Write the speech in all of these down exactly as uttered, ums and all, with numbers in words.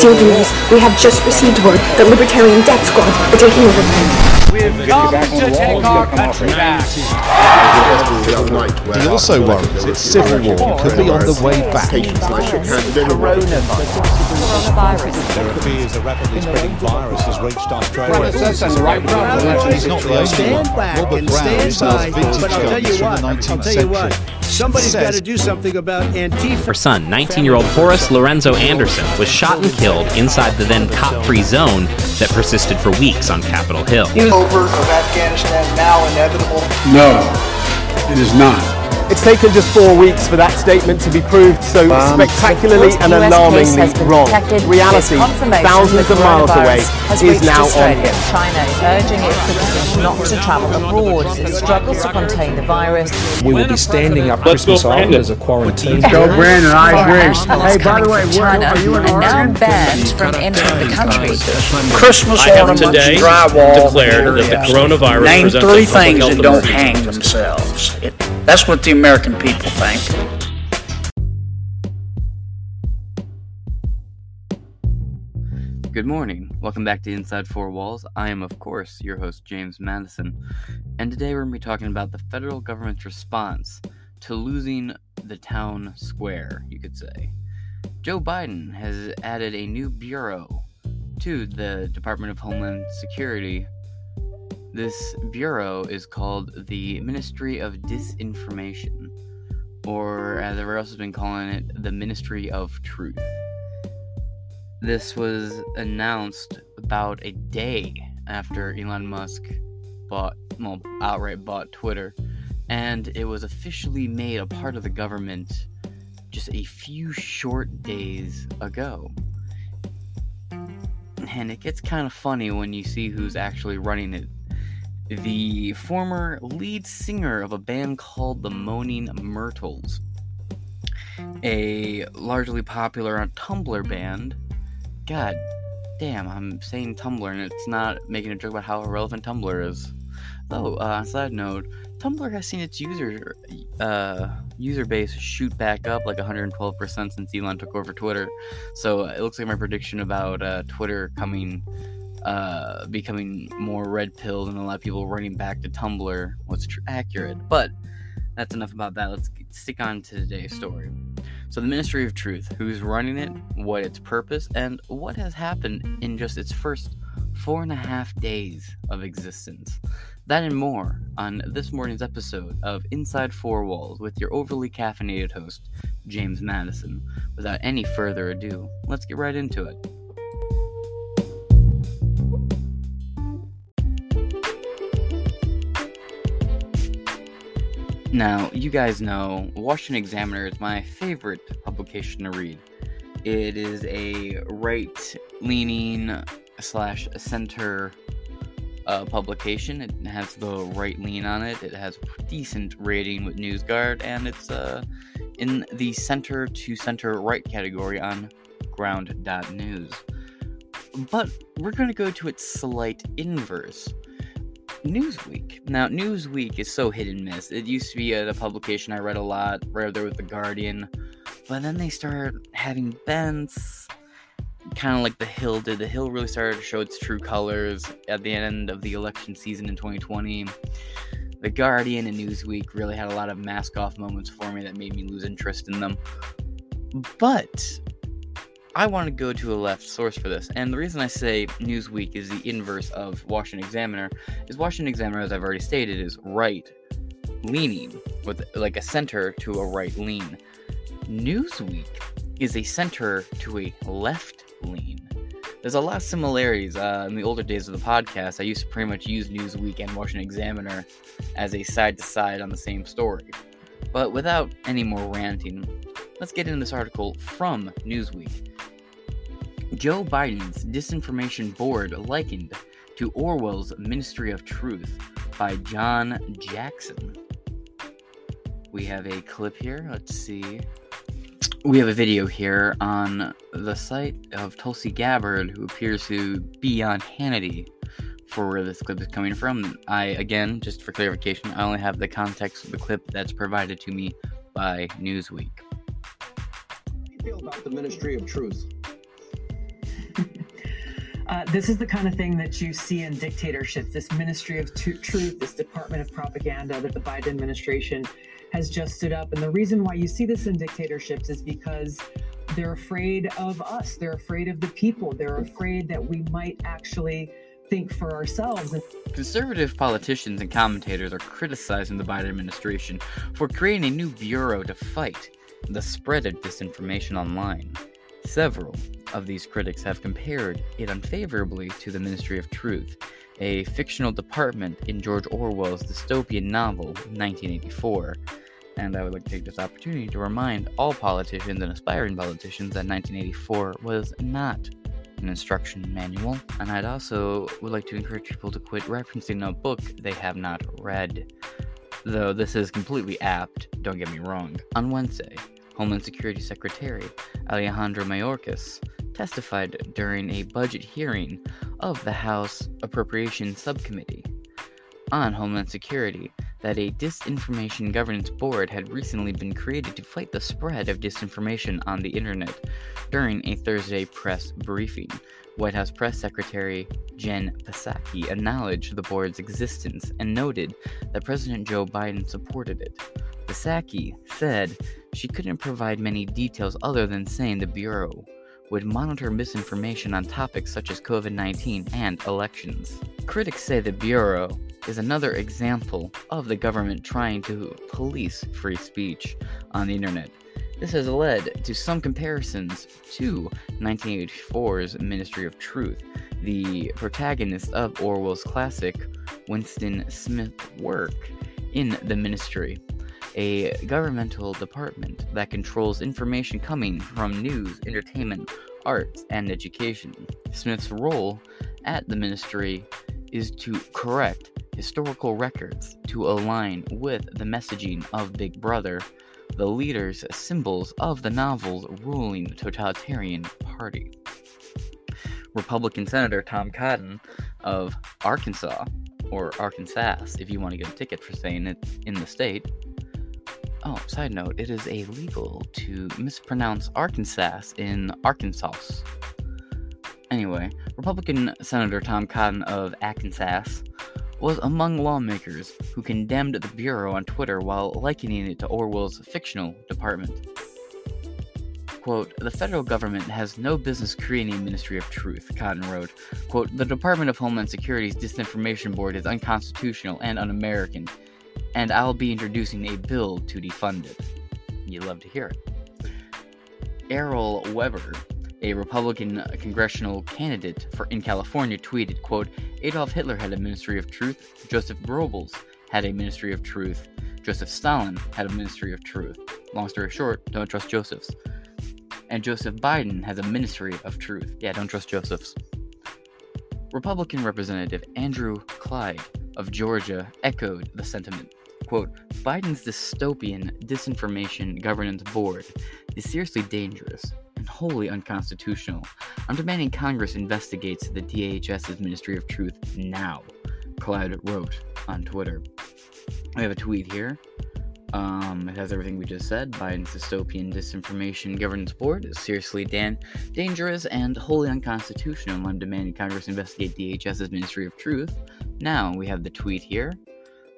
Dear viewers, we have just received word that libertarian death squad are taking over. We have come to take our country back. He also worries that civil war could be on the way back. Coronavirus. There appears a rapidly spreading virus has reached Australia. He's not the only one. Robert Brown sells vintage guns from the nineteenth century. Somebody's got to do something about Antifa. Her son, nineteen-year-old Horace Lorenzo Anderson, was shot and killed inside the then cop-free zone that persisted for weeks on Capitol Hill. Over of Afghanistan now inevitable? No, it is not. It's taken just four weeks for that statement to be proved so um, spectacularly and alarmingly wrong. Reality, thousands of miles away, is now on. China is urging its citizens not to travel abroad as it struggles to contain the virus. We will be standing up Christmas Island as a quarantine. Joe Brandon, I agree. Hey, by the way, China are you in Oregon? Now banned from entering the country. Christmas I have today declared that the coronavirus name three things that don't hang themselves. It, that's what the American people think. Good morning. Welcome back to Inside Four Walls. I am, of course, your host, James Madison, and today we're going to be talking about the federal government's response to losing the town square, you could say. Joe Biden has added a new bureau to the Department of Homeland Security. This bureau is called the Ministry of Disinformation, or as everyone else has been calling it, the Ministry of Truth. This was announced about a day after Elon Musk bought, well, outright bought Twitter, and it was officially made a part of the government just a few short days ago. And it gets kind of funny when you see who's actually running it. The former lead singer of a band called the Moaning Myrtles, a largely popular on Tumblr band. God damn, I'm saying Tumblr and it's not making a joke about how irrelevant Tumblr is. Though, on a side note, Tumblr has seen its user uh, user base shoot back up like one hundred twelve percent since Elon took over Twitter. So it looks like my prediction about uh, Twitter coming... Uh, becoming more red-pilled and a lot of people running back to Tumblr was tr- accurate. But that's enough about that. Let's stick on to today's story. So the Ministry of Truth, who's running it, what its purpose, and what has happened in just its first four and a half days of existence. That and more on this morning's episode of Inside Four Walls with your overly caffeinated host, James Madison. Without any further ado, let's get right into it. Now, you guys know, Washington Examiner is my favorite publication to read. It is a right-leaning slash center uh, publication. It has the right lean on it. It has a decent rating with NewsGuard, and it's uh, in the center to center right category on ground dot news. But we're going to go to its slight inverse. Newsweek. Now, Newsweek is so hit and miss. It used to be a, a publication I read a lot, right up there with The Guardian, but then they started having bents, kind of like The Hill did. The Hill really started to show its true colors at the end of the election season in twenty twenty. The Guardian and Newsweek really had a lot of mask-off moments for me that made me lose interest in them. But I want to go to a left source for this. And the reason I say Newsweek is the inverse of Washington Examiner is Washington Examiner, as I've already stated, is right-leaning, with like a center to a right-lean. Newsweek is a center to a left-lean. There's a lot of similarities. Uh, in the older days of the podcast, I used to pretty much use Newsweek and Washington Examiner as a side-to-side on the same story. But without any more ranting, let's get into this article from Newsweek. Joe Biden's disinformation board likened to Orwell's Ministry of Truth by John Jackson. We have a clip here. Let's see. We have a video here on the site of Tulsi Gabbard, who appears to be on Hannity, for where this clip is coming from. I, again, just for clarification, I only have the context of the clip that's provided to me by Newsweek. About the Ministry of Truth. uh, this is the kind of thing that you see in dictatorships, this Ministry of t- Truth, this Department of Propaganda that the Biden administration has just stood up. And the reason why you see this in dictatorships is because they're afraid of us. They're afraid of the people. They're afraid that we might actually think for ourselves. Conservative politicians and commentators are criticizing the Biden administration for creating a new bureau to fight the spread of disinformation online. Several of these critics have compared it unfavorably to the Ministry of Truth, a fictional department in George Orwell's dystopian novel nineteen eighty-four. And I would like to take this opportunity to remind all politicians and aspiring politicians that nineteen eighty-four was not an instruction manual, and I'd also would like to encourage people to quit referencing a book they have not read. Though this is completely apt, don't get me wrong. On Wednesday, Homeland Security Secretary Alejandro Mayorkas testified during a budget hearing of the House Appropriations Subcommittee on Homeland Security that a disinformation governance board had recently been created to fight the spread of disinformation on the internet during a Thursday press briefing. White House Press Secretary Jen Psaki acknowledged the board's existence and noted that President Joe Biden supported it. Psaki said she couldn't provide many details other than saying the bureau would monitor misinformation on topics such as covid nineteen and elections. Critics say the bureau is another example of the government trying to police free speech on the internet. This has led to some comparisons to nineteen eighty-four's Ministry of Truth, the protagonist of Orwell's classic Winston Smith's work in the Ministry, a governmental department that controls information coming from news, entertainment, arts, and education. Smith's role at the Ministry is to correct historical records to align with the messaging of Big Brother, the leaders' symbols of the novel's ruling totalitarian party. Republican Senator Tom Cotton of Arkansas, or Arkansas, if you want to get a ticket for saying it in the state. Oh, side note, it is illegal to mispronounce Arkansas in Arkansas. Anyway, Republican Senator Tom Cotton of Arkansas was among lawmakers who condemned the bureau on Twitter while likening it to Orwell's fictional department. Quote, "The federal government has no business creating a Ministry of Truth," Cotton wrote. Quote, "The Department of Homeland Security's disinformation board is unconstitutional and un-American, and I'll be introducing a bill to defund it." You'd love to hear it. Errol Weber, a Republican congressional candidate for in California, tweeted, quote, "Adolf Hitler had a Ministry of Truth. Joseph Goebbels had a Ministry of Truth. Joseph Stalin had a Ministry of Truth. Long story short, don't trust Josephs. And Joseph Biden has a Ministry of Truth. Yeah, don't trust Josephs." Republican Representative Andrew Clyde of Georgia echoed the sentiment. Quote, "Biden's dystopian disinformation governance board is seriously dangerous and wholly unconstitutional. I'm demanding Congress investigates the D H S's Ministry of Truth now," Clyde wrote on Twitter. We have a tweet here. Um, it has everything we just said. Biden's dystopian disinformation governance board is seriously dan- dangerous and wholly unconstitutional. I'm demanding Congress investigate D H S's Ministry of Truth now. We have the tweet here.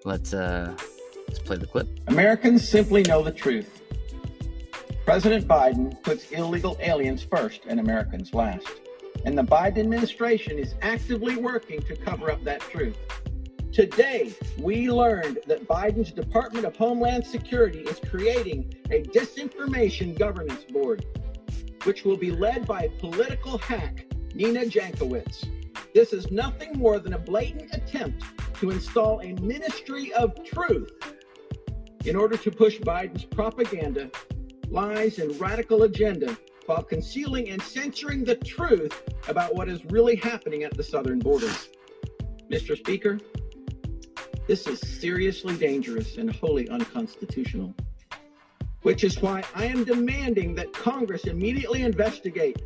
Let's uh, let's play the clip. Americans simply know the truth. President Biden puts illegal aliens first and Americans last. And the Biden administration is actively working to cover up that truth. Today, we learned that Biden's Department of Homeland Security is creating a disinformation governance board, which will be led by political hack Nina Jankowicz. This is nothing more than a blatant attempt to install a Ministry of Truth in order to push Biden's propaganda, lies, and radical agenda while concealing and censoring the truth about what is really happening at the southern border. Mister Speaker, this is seriously dangerous and wholly unconstitutional, which is why I am demanding that Congress immediately investigate.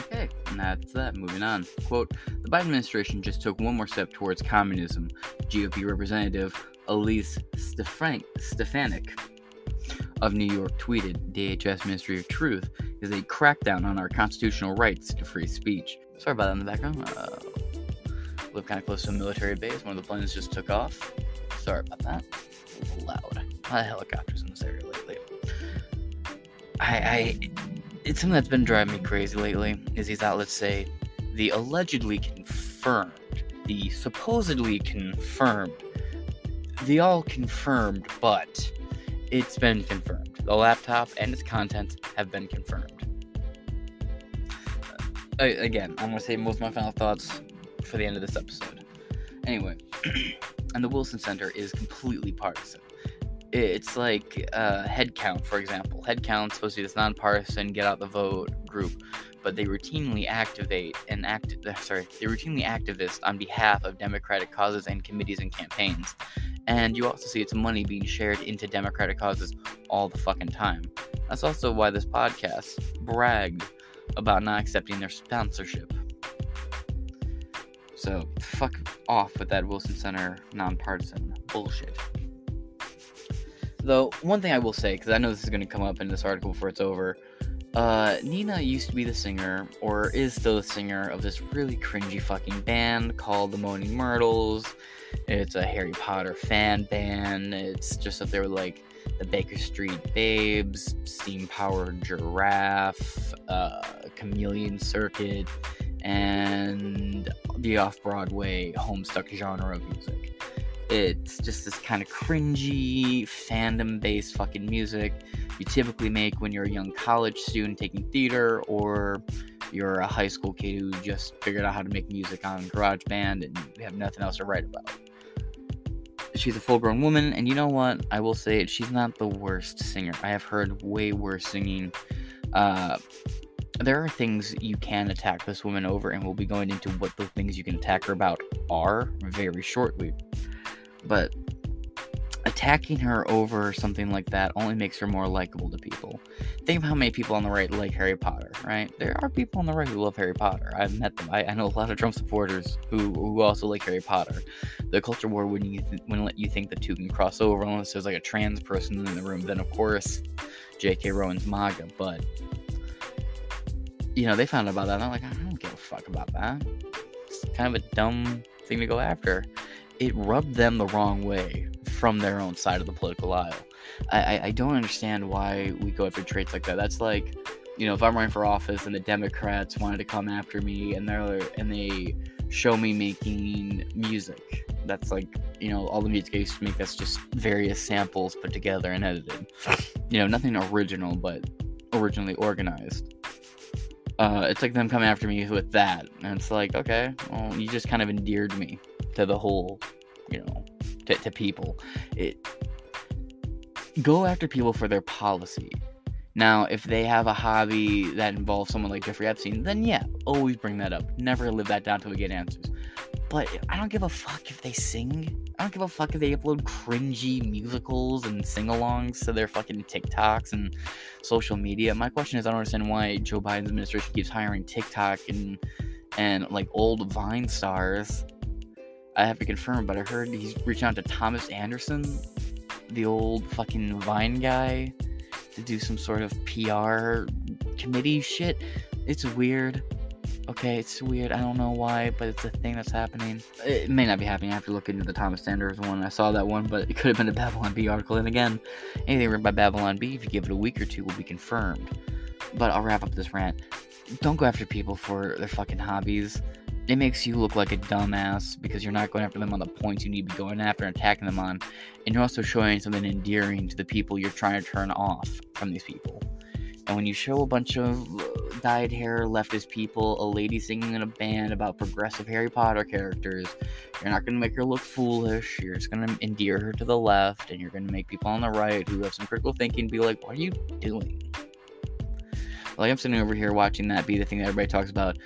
Okay, and that's that. Moving on. Quote, the Biden administration just took one more step towards communism. G O P Representative Elise Stefanik, Stefanik of New York tweeted, D H S Ministry of Truth is a crackdown on our constitutional rights to free speech. Sorry about that in the background. Uh, live kind of close to a military base. One of the planes just took off. Sorry about that. It was loud. A lot of helicopters in this area lately. I, I, it's something that's been driving me crazy lately, is these outlets say the allegedly confirmed, the supposedly confirmed, the all confirmed, but it's been confirmed. The laptop and its contents have been confirmed. Uh, again, I'm going to save most of my final thoughts for the end of this episode. Anyway, and the Wilson Center is completely partisan. It's like uh, Headcount, for example. Headcount's supposed to be this nonpartisan, get out the vote group, but they routinely activate and act. Sorry, they routinely activist on behalf of Democratic causes and committees and campaigns. And you also see its money being shared into Democratic causes all the fucking time. That's also why this podcast bragged about not accepting their sponsorship. So, fuck off with that Wilson Center nonpartisan bullshit. Though, one thing I will say, because I know this is going to come up in this article before it's over, uh, Nina used to be the singer, or is still the singer, of this really cringy fucking band called the Moaning Myrtles. It's a Harry Potter fan band. It's just that they were like the Baker Street Babes, Steam Powered Giraffe, uh, Chameleon Circuit, and the off-Broadway homestuck genre of music. It's just this kind of cringy, fandom-based fucking music you typically make when you're a young college student taking theater, or you're a high school kid who just figured out how to make music on GarageBand and you have nothing else to write about. She's a full-grown woman, and you know what? I will say it, she's not the worst singer. I have heard way worse singing. Uh, there are things you can attack this woman over, and we'll be going into what the things you can attack her about are very shortly. But attacking her over something like that only makes her more likable to people. Think of how many people on the right like Harry Potter, right? There are people on the right who love Harry Potter. I've met them. I, I know a lot of Trump supporters who, who also like Harry Potter. The culture war wouldn't, you th- wouldn't let you think the two can cross over unless there's like a trans person in the room. Then, of course, J K Rowling's MAGA. But, you know, they found out about that. And I'm like, I don't give a fuck about that. It's kind of a dumb thing to go after. It rubbed them the wrong way from their own side of the political aisle. I, I, I don't understand why we go after traits like that. That's like, you know, if I'm running for office and the Democrats wanted to come after me and they're and they show me making music. That's like, you know, all the music I used to make, that's just various samples put together and edited. You know, nothing original, but originally organized. Uh, it's like them coming after me with that. And it's like, okay, well, you just kind of endeared me to the whole, you know, to, to people. It go after people for their policy. Now, if they have a hobby that involves someone like Jeffrey Epstein, then yeah, always bring that up. Never live that down till we get answers. But I don't give a fuck if they sing. I don't give a fuck if they upload cringy musicals and sing-alongs to their fucking TikToks and social media. My question is, I don't understand why Joe Biden's administration keeps hiring TikTok and and like old Vine stars. I have to confirm, but I heard he's reaching out to Thomas Anderson, the old fucking Vine guy, to do some sort of P R committee shit. It's weird. Okay, it's weird. I don't know why, but it's a thing that's happening. It may not be happening. I have to look into the Thomas Sanders one. I saw that one, but it could have been a Babylon Bee article. And again, anything written by Babylon Bee, if you give it a week or two, will be confirmed. But I'll wrap up this rant. Don't go after people for their fucking hobbies. It makes you look like a dumbass because you're not going after them on the points you need to be going after and attacking them on. And you're also showing something endearing to the people you're trying to turn off from these people. And when you show a bunch of dyed hair leftist people, a lady singing in a band about progressive Harry Potter characters, you're not going to make her look foolish. You're just going to endear her to the left. And you're going to make people on the right who have some critical thinking be like, what are you doing? Like, I'm sitting over here watching that be the thing that everybody talks about.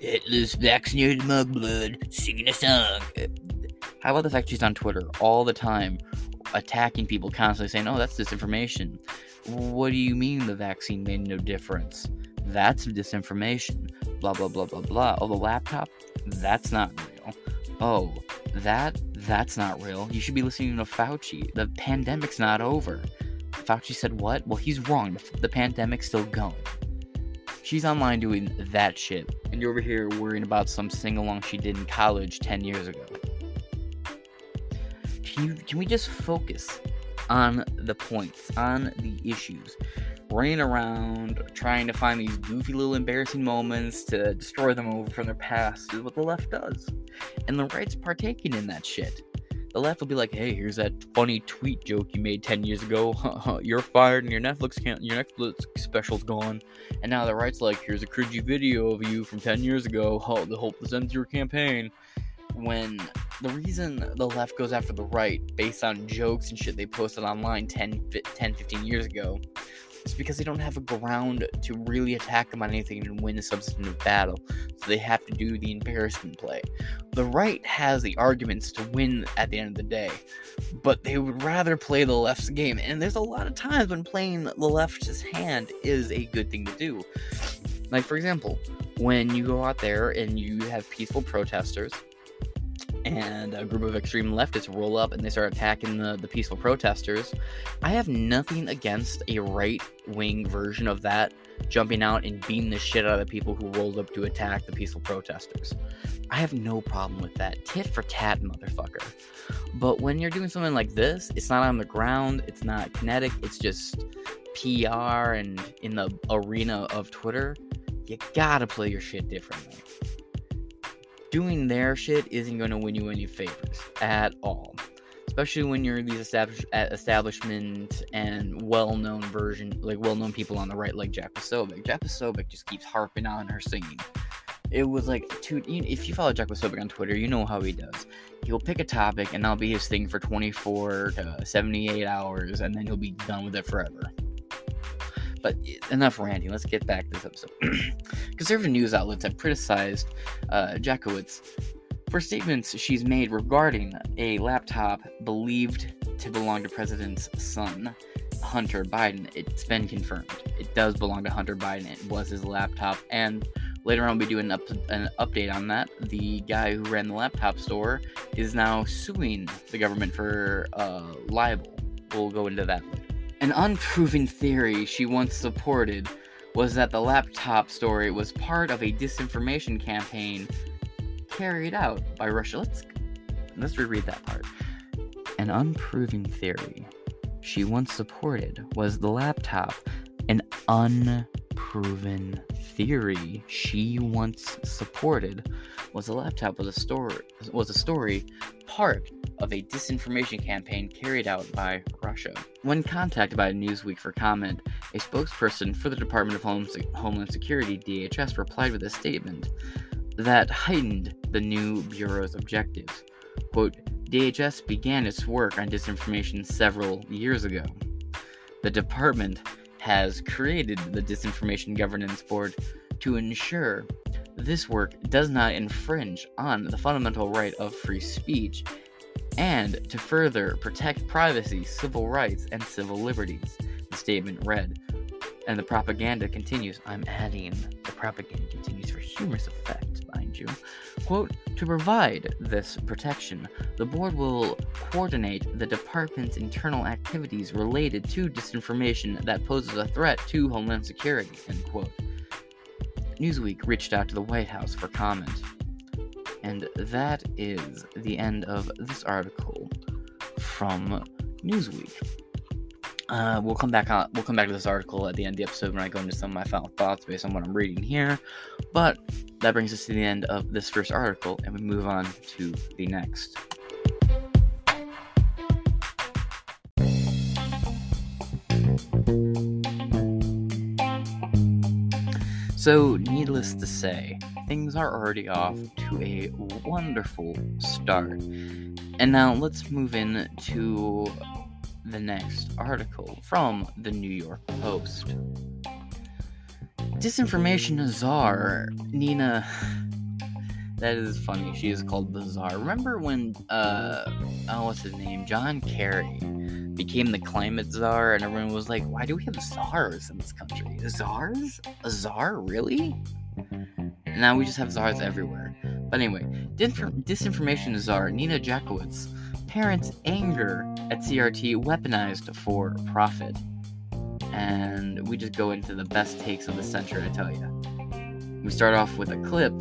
Hitler's vaccinated my blood, singing a song. How about the fact she's on Twitter all the time, attacking people constantly, saying, oh, that's disinformation. What do you mean the vaccine made no difference? That's disinformation. Blah, blah, blah, blah, blah. Oh, the laptop? That's not real. Oh, that? That's not real. You should be listening to Fauci. The pandemic's not over. Fauci said what? Well, he's wrong. The pandemic's still going. She's online doing that shit. And you're over here worrying about some sing-along she did in college ten years ago. Can, you, can we just focus on the points, on the issues? Running around, trying to find these goofy little embarrassing moments to destroy them over from their past is what the left does. And the right's partaking in that shit. The left will be like, hey, here's that funny tweet joke you made ten years ago. You're fired and your Netflix can't, your Netflix special's gone. And now the right's like, here's a cringy video of you from ten years ago. Oh, the hopeless ends your campaign. When the reason the left goes after the right based on jokes and shit they posted online ten, fifteen years ago is because they don't have a ground to really attack them on anything and win a substantive battle. So they have to do the embarrassment play. The right has the arguments to win at the end of the day, but they would rather play the left's game. And there's a lot of times when playing the left's hand is a good thing to do. Like, for example, when you go out there and you have peaceful protesters, and a group of extreme leftists roll up and they start attacking the, the peaceful protesters. I have nothing against a right-wing version of that, jumping out and beating the shit out of the people who rolled up to attack the peaceful protesters. I have no problem with that. Tit for tat, motherfucker. But when you're doing something like this, it's not on the ground, it's not kinetic, it's just P R and in the arena of Twitter, you gotta play your shit differently. Doing their shit isn't going to win you any favors at all. Especially when you're these establish- establishment and well-known version, like well-known people on the right, like Jakusovic. Jakusovic just keeps harping on her singing. It was like, dude, if you follow Jakusovic on Twitter, you know how he does. He'll pick a topic and that'll be his thing for twenty-four to seventy-eight hours, and then he'll be done with it forever. But enough ranting, let's get back to this episode. Conservative news outlets have criticized uh, Jankowicz for statements she's made regarding a laptop believed to belong to President's son, Hunter Biden. It's been confirmed. It does belong to Hunter Biden. It was his laptop. And later on, we'll be doing an, up- an update on that. The guy who ran the laptop store is now suing the government for uh, libel. We'll go into that later. An unproven theory she once supported was that the laptop story was part of a disinformation campaign carried out by Russia. Let's let's reread that part. An unproven theory she once supported was the laptop. An unproven theory she once supported was the laptop was a story was a story part of a disinformation campaign carried out by Russia. When contacted by Newsweek for comment, a spokesperson for the Department of Home, Homeland Security, D H S, replied with a statement that heightened the new bureau's objectives. Quote, D H S began its work on disinformation several years ago. The department has created the Disinformation Governance Board to ensure this work does not infringe on the fundamental right of free speech and to further protect privacy, civil rights, and civil liberties, the statement read. And the propaganda continues. I'm adding, the propaganda continues for humorous effect, mind you. Quote, to provide this protection, the board will coordinate the department's internal activities related to disinformation that poses a threat to Homeland Security, end quote. Newsweek reached out to the White House for comment. And that is the end of this article from Newsweek. Uh, we'll come back on. We'll come back to this article at the end of the episode when I go into some of my final thoughts based on what I'm reading here. But that brings us to the end of this first article, and we move on to the next. So, needless to say, things are already off to a wonderful start. And now let's move in to the next article from the New York Post. Disinformation czar Nina... That is funny. She is called the czar. Remember when, uh, oh, what's his name? John Kerry became the climate czar, and everyone was like, why do we have czars in this country? Czars? A czar? Really? And now we just have czars everywhere. But anyway, disinform- disinformation czar Nina Jankowicz, parents' anger at C R T weaponized for profit. And we just go into the best takes of the century, I tell you. We start off with a clip.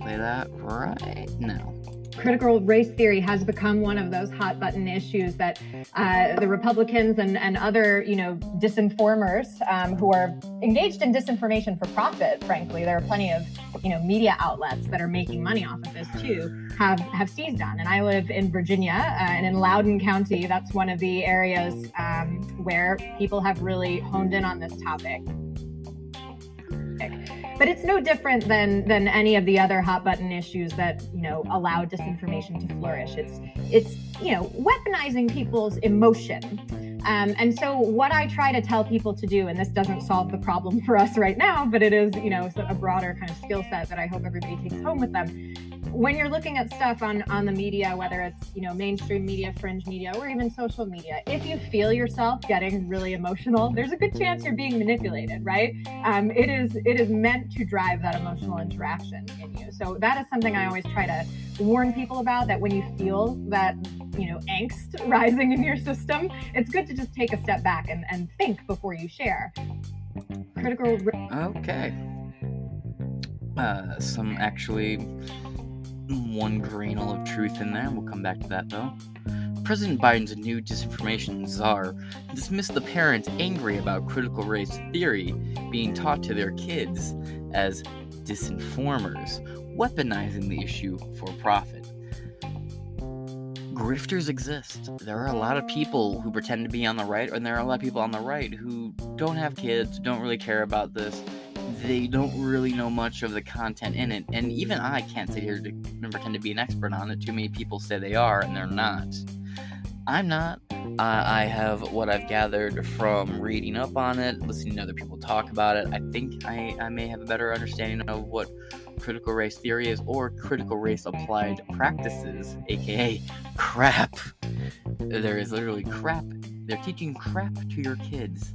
Play that right now. Critical race theory has become one of those hot button issues that uh, the Republicans and, and other, you know, disinformers um, who are engaged in disinformation for profit, frankly, there are plenty of, you know, media outlets that are making money off of this too, have, have seized on. And I live in Virginia uh, and in Loudoun County, that's one of the areas um, where people have really honed in on this topic. But it's no different than than any of the other hot button issues that, you know, allow disinformation to flourish. It's, it's you know, weaponizing people's emotion. Um, and so what I try to tell people to do, and this doesn't solve the problem for us right now, but it is, you know, a broader kind of skill set that I hope everybody takes home with them. When you're looking at stuff on, on the media, whether it's, you know, mainstream media, fringe media, or even social media, if you feel yourself getting really emotional, there's a good chance you're being manipulated, right? Um, it is it is meant to drive that emotional interaction in you. So that is something I always try to warn people about, that when you feel that, you know, angst rising in your system, it's good to just take a step back and, and think before you share. Critical. Okay. Uh, some actually... one kernel of truth in there. We'll come back to that, though. President Biden's new disinformation czar dismissed the parents angry about critical race theory being taught to their kids as disinformers, weaponizing the issue for profit. Grifters exist. There are a lot of people who pretend to be on the right, and there are a lot of people on the right who don't have kids, don't really care about this. They don't really know much of the content in it, and even I can't sit here to pretend to be an expert on it. Too many people say they are, and they're not. I'm not. Uh, I have what I've gathered from reading up on it, listening to other people talk about it. I think I, I may have a better understanding of what critical race theory is, or critical race applied practices, aka crap. There is literally crap. They're teaching crap to your kids.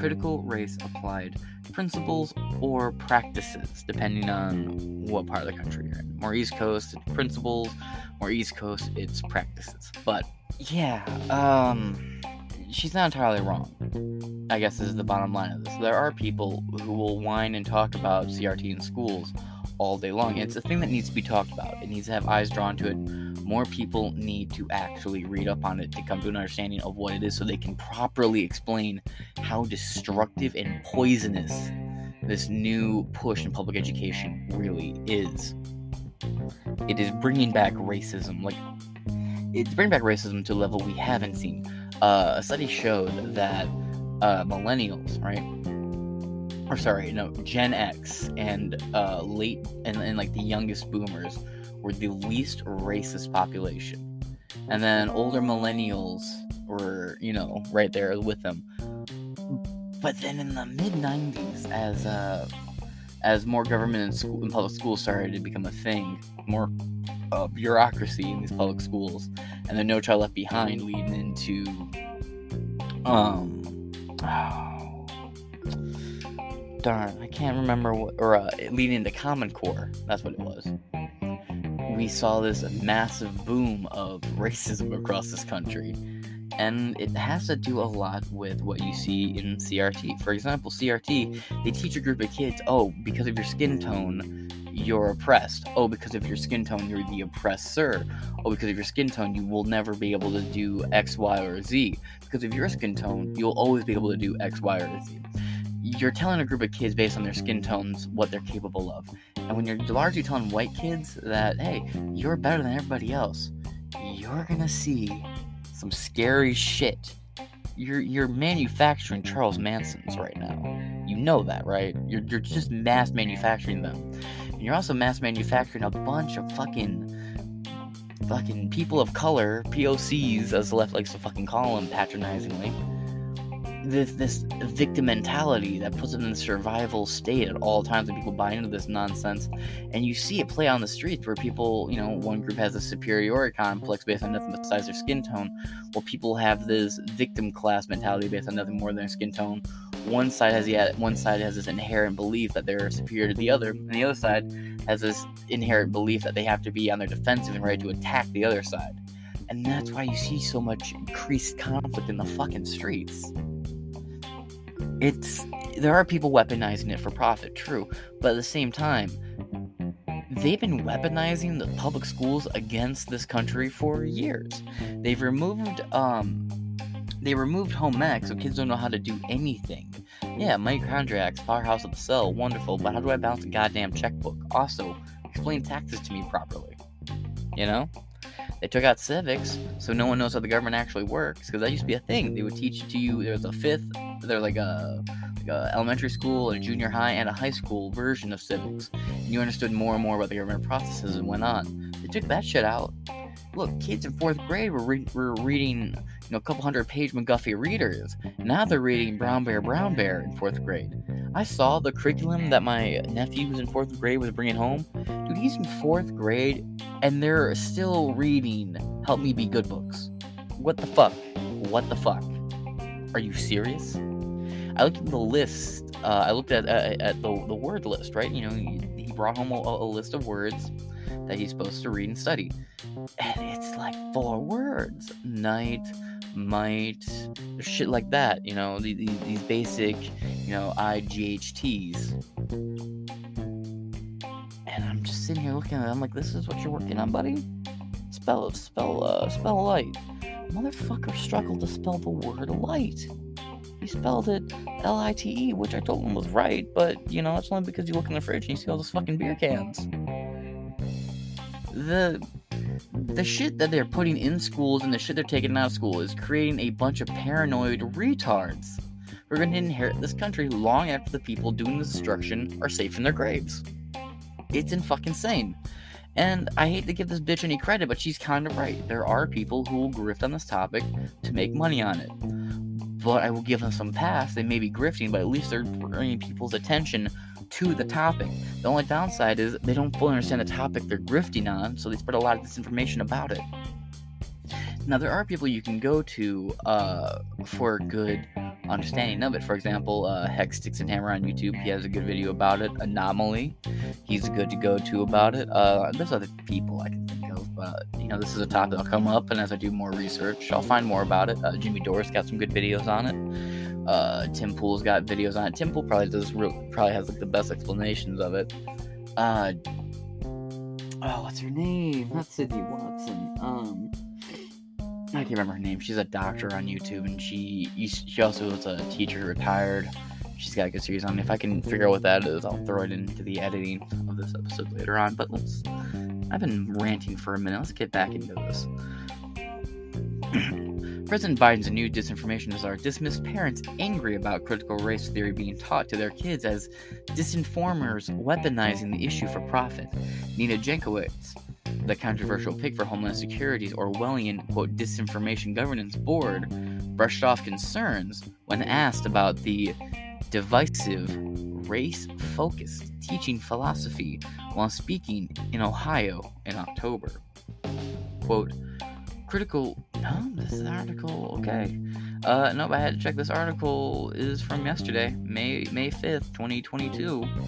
Critical race applied principles or practices, depending on what part of the country you're in. More East Coast, it's principles. More East Coast, it's practices. But, yeah, um, she's not entirely wrong, I guess, is the bottom line of this. There are people who will whine and talk about C R T in schools all day long. It's a thing that needs to be talked about. It needs to have eyes drawn to it. More people need to actually read up on it to come to an understanding of what it is, so they can properly explain how destructive and poisonous this new push in public education really is. It is bringing back racism. Like, it's bringing back racism to a level we haven't seen. Uh, a study showed that uh, millennials, right? Or sorry, no, Gen X and uh, late and, and like the youngest boomers were the least racist population, and then older millennials were, you know, right there with them. But then in the mid nineties, as uh, as more government and, school, and public schools started to become a thing, more uh, bureaucracy in these public schools, and the No Child Left Behind leading into um. Oh, darn, I can't remember what, or uh, leading into Common Core, that's what it was. We saw this massive boom of racism across this country, and it has to do a lot with what you see in C R T. For example, C R T, they teach a group of kids, oh, because of your skin tone, you're oppressed. Oh, because of your skin tone, you're the oppressor. Oh, because of your skin tone, you will never be able to do X, Y, or Z. Because of your skin tone, you'll always be able to do X, Y, or Z. You're telling a group of kids based on their skin tones what they're capable of. And when you're largely telling white kids that, hey, you're better than everybody else, you're gonna see some scary shit. You're you're manufacturing Charles Mansons right now. You know that, right? You're you're just mass manufacturing them. And you're also mass manufacturing a bunch of fucking fucking people of color, P O Cs, as the left likes to fucking call them patronizingly. This this victim mentality that puts them in a survival state at all times, and people buy into this nonsense, and you see it play on the streets where people, you know, one group has a superiority complex based on nothing besides their skin tone, while people have this victim class mentality based on nothing more than their skin tone. One side has the one side has this inherent belief that they're superior to the other, and the other side has this inherent belief that they have to be on their defensive and ready to attack the other side, and that's why you see so much increased conflict in the fucking streets. It's, there are people weaponizing it for profit, true, but at the same time, they've been weaponizing the public schools against this country for years. They've removed, um, they removed home ec, so kids don't know how to do anything. Yeah, mitochondriacs, firehouse of the cell, wonderful, but how do I balance a goddamn checkbook? Also, explain taxes to me properly, you know? They took out civics, so no one knows how the government actually works, because that used to be a thing. They would teach to you, there was a fifth, there was like a, like a elementary school, a junior high, and a high school version of civics. And you understood more and more about the government processes and went on. They took that shit out. Look, kids in fourth grade were, re- were reading, you know, a couple hundred page McGuffey readers. Now they're reading Brown Bear, Brown Bear in fourth grade. I saw the curriculum that my nephew who's in fourth grade was bringing home. Dude, he's in fourth grade, and they're still reading Help Me Be Good books. What the fuck? What the fuck? Are you serious? I looked at the list. Uh, I looked at uh, at the the word list, right? You know, he, he brought home a, a list of words that he's supposed to read and study. And it's like four words. Night, might, shit like that, you know, these, these basic, you know, I G H Ts. And I'm just sitting here looking at it, I'm like, this is what you're working on, buddy? Spell, spell, uh, spell light. Motherfucker struggled to spell the word light. He spelled it L I T E, which I told him was right, but, you know, that's only because you look in the fridge and you see all those fucking beer cans. The... The shit that they're putting in schools and the shit they're taking out of school is creating a bunch of paranoid retards. We're going to inherit this country long after the people doing the destruction are safe in their graves. It's in fucking insane. And I hate to give this bitch any credit, but she's kind of right. There are people who will grift on this topic to make money on it. But I will give them some pass. They may be grifting, but at least they're bringing people's attention to the topic. The only downside is they don't fully understand the topic they're grifting on, so they spread a lot of disinformation about it. Now, there are people you can go to uh, for a good understanding of it. For example, uh, Hex Sticks and Hammer on YouTube, he has a good video about it. Anomaly, he's good to go to about it. Uh, there's other people I can think of, but, you know, this is a topic that'll come up, and as I do more research, I'll find more about it. Uh, Jimmy Dore's got some good videos on it. Uh, Tim Pool's got videos on it. Tim Pool probably does real, probably has like the best explanations of it. Uh, oh, what's her name? Not Sydney Watson. Um, I can't remember her name. She's a doctor on YouTube, and she she also was a teacher, retired. She's got a good series on it. If I can figure out what that is, I'll throw it into the editing of this episode later on. But let's. I've been ranting for a minute. Let's get back into this. President Biden's new disinformation czar dismissed parents angry about critical race theory being taught to their kids as disinformers weaponizing the issue for profit. Nina Jankowicz, the controversial pick for Homeland Security's Orwellian, quote, disinformation governance board, brushed off concerns when asked about the divisive, race-focused teaching philosophy while speaking in Ohio in October. Quote, critical... No, this article... Okay. Uh, nope, I had to check. This article is from yesterday, May May fifth, twenty twenty-two. Well,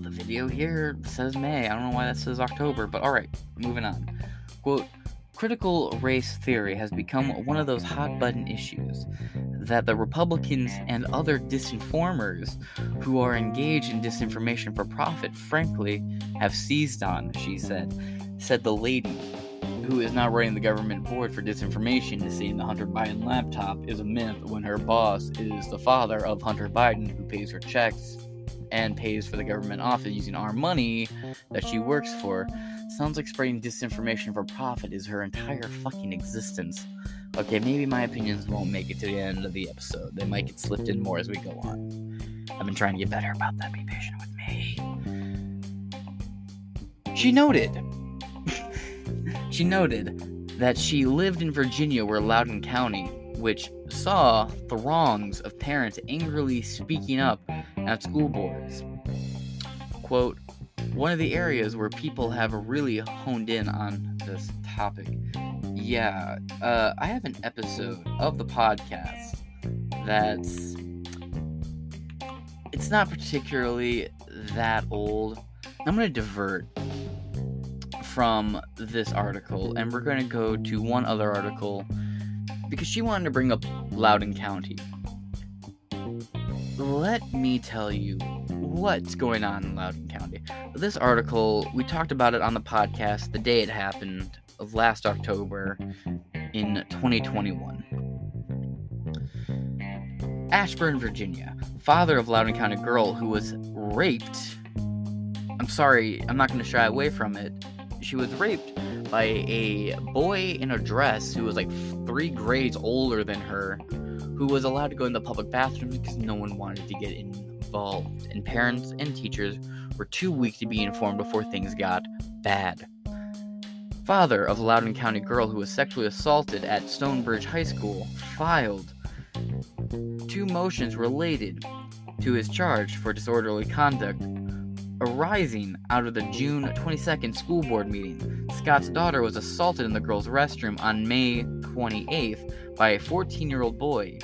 the video here says May. I don't know why that says October, but alright, moving on. Quote, Critical race theory has become one of those hot-button issues that the Republicans and other disinformers who are engaged in disinformation for profit, frankly, have seized on, she said, said the lady who is now running the government board for disinformation is seeing the Hunter Biden laptop is a myth when her boss is the father of Hunter Biden, who pays her checks and pays for the government office using our money that she works for. Sounds like spreading disinformation for profit is her entire fucking existence. Okay, maybe my opinions won't make it to the end of the episode. They might get slipped in more as we go on. I've been trying to get better about that. Be patient with me. She noted. She noted that she lived in Virginia, where Loudoun County, which saw the wrongs of parents angrily speaking up at school boards. Quote, one of the areas where people have really honed in on this topic. Yeah, uh, I have an episode of the podcast that's, it's not particularly that old. I'm going to divert from this article, and we're going to go to one other article, because she wanted to bring up Loudoun County. Let me tell you what's going on in Loudoun County. This article, we talked about it on the podcast the day it happened, of last October in twenty twenty-one. Ashburn, Virginia. Father of Loudoun County girl who was raped. I'm sorry, I'm not going to shy away from it. She was raped by a boy in a dress who was like three grades older than her, who was allowed to go in the public bathroom because no one wanted to get involved, and parents and teachers were too weak to be informed before things got bad. Father of a Loudoun County girl who was sexually assaulted at Stonebridge High School filed two motions related to his charge for disorderly conduct arising out of the June twenty-second school board meeting. Scott's daughter was assaulted in the girls' restroom on May twenty-eighth by a fourteen-year-old boy.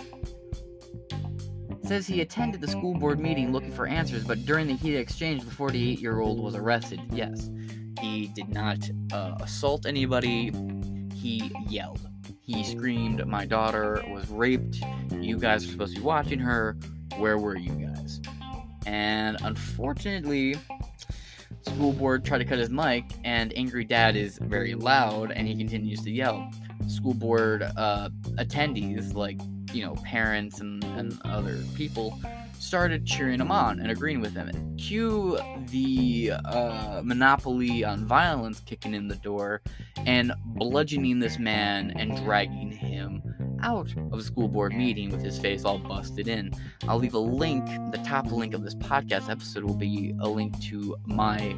It says he attended the school board meeting looking for answers, but during the heated exchange, the forty-eight-year-old was arrested. Yes, he did not uh, assault anybody. He yelled. He screamed, "My daughter was raped. You guys were supposed to be watching her. Where were you guys?" And unfortunately, school board tried to cut his mic, and angry dad is very loud, and he continues to yell. School board uh, attendees, like, you know, parents and, and other people, started cheering him on and agreeing with him. And cue the uh, monopoly on violence kicking in the door and bludgeoning this man and dragging him out of a school board meeting with his face all busted in. I'll leave a link. The top link of this podcast episode will be a link to my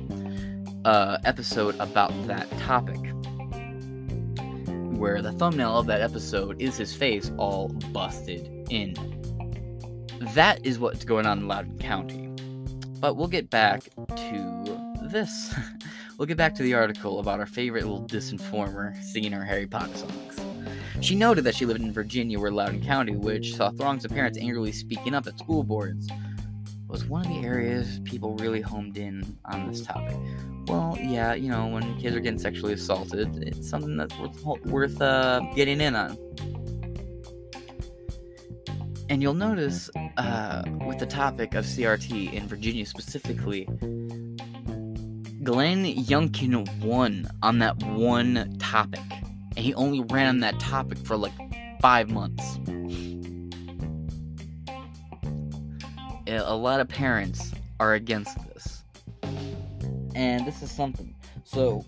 uh, episode about that topic, where the thumbnail of that episode is his face all busted in. That is what's going on in Loudoun County. But we'll get back to this. We'll get back to the article about our favorite little disinformer singing her Harry Potter songs. She noted that she lived in Virginia, where Loudoun County, which saw throngs of parents angrily speaking up at school boards, was one of the areas people really homed in on this topic. Well, yeah, you know, when kids are getting sexually assaulted, it's something that's worth, worth uh, getting in on. And you'll notice uh, with the topic of C R T in Virginia specifically, Glenn Youngkin won on that one topic. And he only ran on that topic for like five months. A lot of parents are against this. And this is something. So,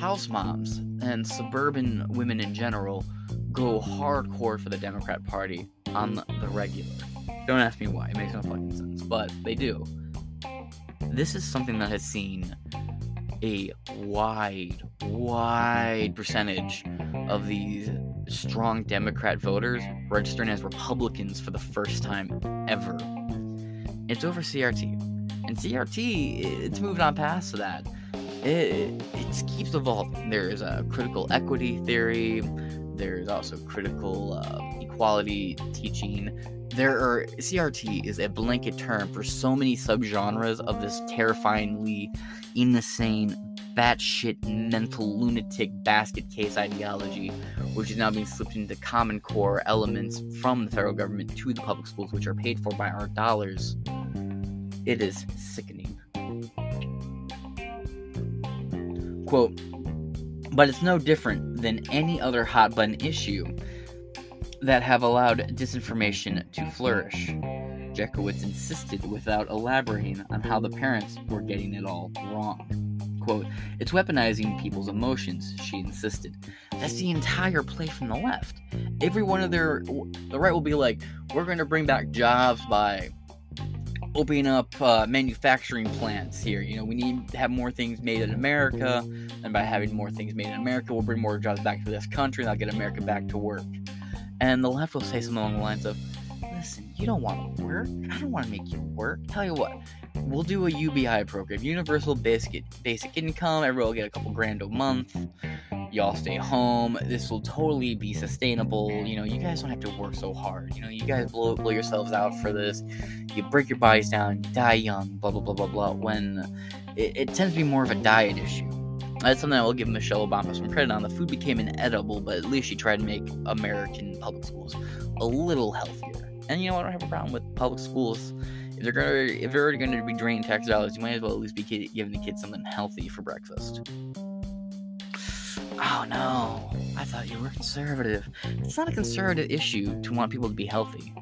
house moms and suburban women in general go hardcore for the Democrat Party on the regular. Don't ask me why. It makes no fucking sense. But they do. This is something that has seen a wide, wide percentage of these strong Democrat voters registering as Republicans for the first time ever. It's over C R T. And C R T, it's moved on past that. It, it keeps evolving. There's a critical equity theory. There's also critical uh, equality teaching. There are, C R T is a blanket term for so many subgenres of this terrifyingly insane batshit mental lunatic basket case ideology, which is now being slipped into common core elements from the federal government to the public schools, which are paid for by our dollars. It is sickening. Quote, but it's no different than any other hot-button issue that have allowed disinformation to flourish, Jankowicz insisted without elaborating on how the parents were getting it all wrong. Quote, it's weaponizing people's emotions, she insisted. That's the entire play from the left. Every one of their... The right will be like, we're going to bring back jobs by opening up uh, manufacturing plants here. You know, we need to have more things made in America, and by having more things made in America, we'll bring more jobs back to this country, and I'll get America back to work. And the left will say something along the lines of, listen, you don't want to work. I don't want to make you work. Tell you what, we'll do a U B I program, universal basic basic income. Everyone will get a couple grand a month. Y'all stay home. This will totally be sustainable. You know, you guys don't have to work so hard. You know, you guys blow, blow yourselves out for this. You break your bodies down, you die young, blah, blah, blah, blah, blah. When it, it tends to be more of a diet issue. That's something I will give Michelle Obama some credit on. The food became inedible, but at least she tried to make American public schools a little healthier. And you know, I don't have a problem with public schools. If they're going to, if they're already going to be draining tax dollars, you might as well at least be kid, giving the kids something healthy for breakfast. Oh no, I thought you were conservative. It's not a conservative issue to want people to be healthy.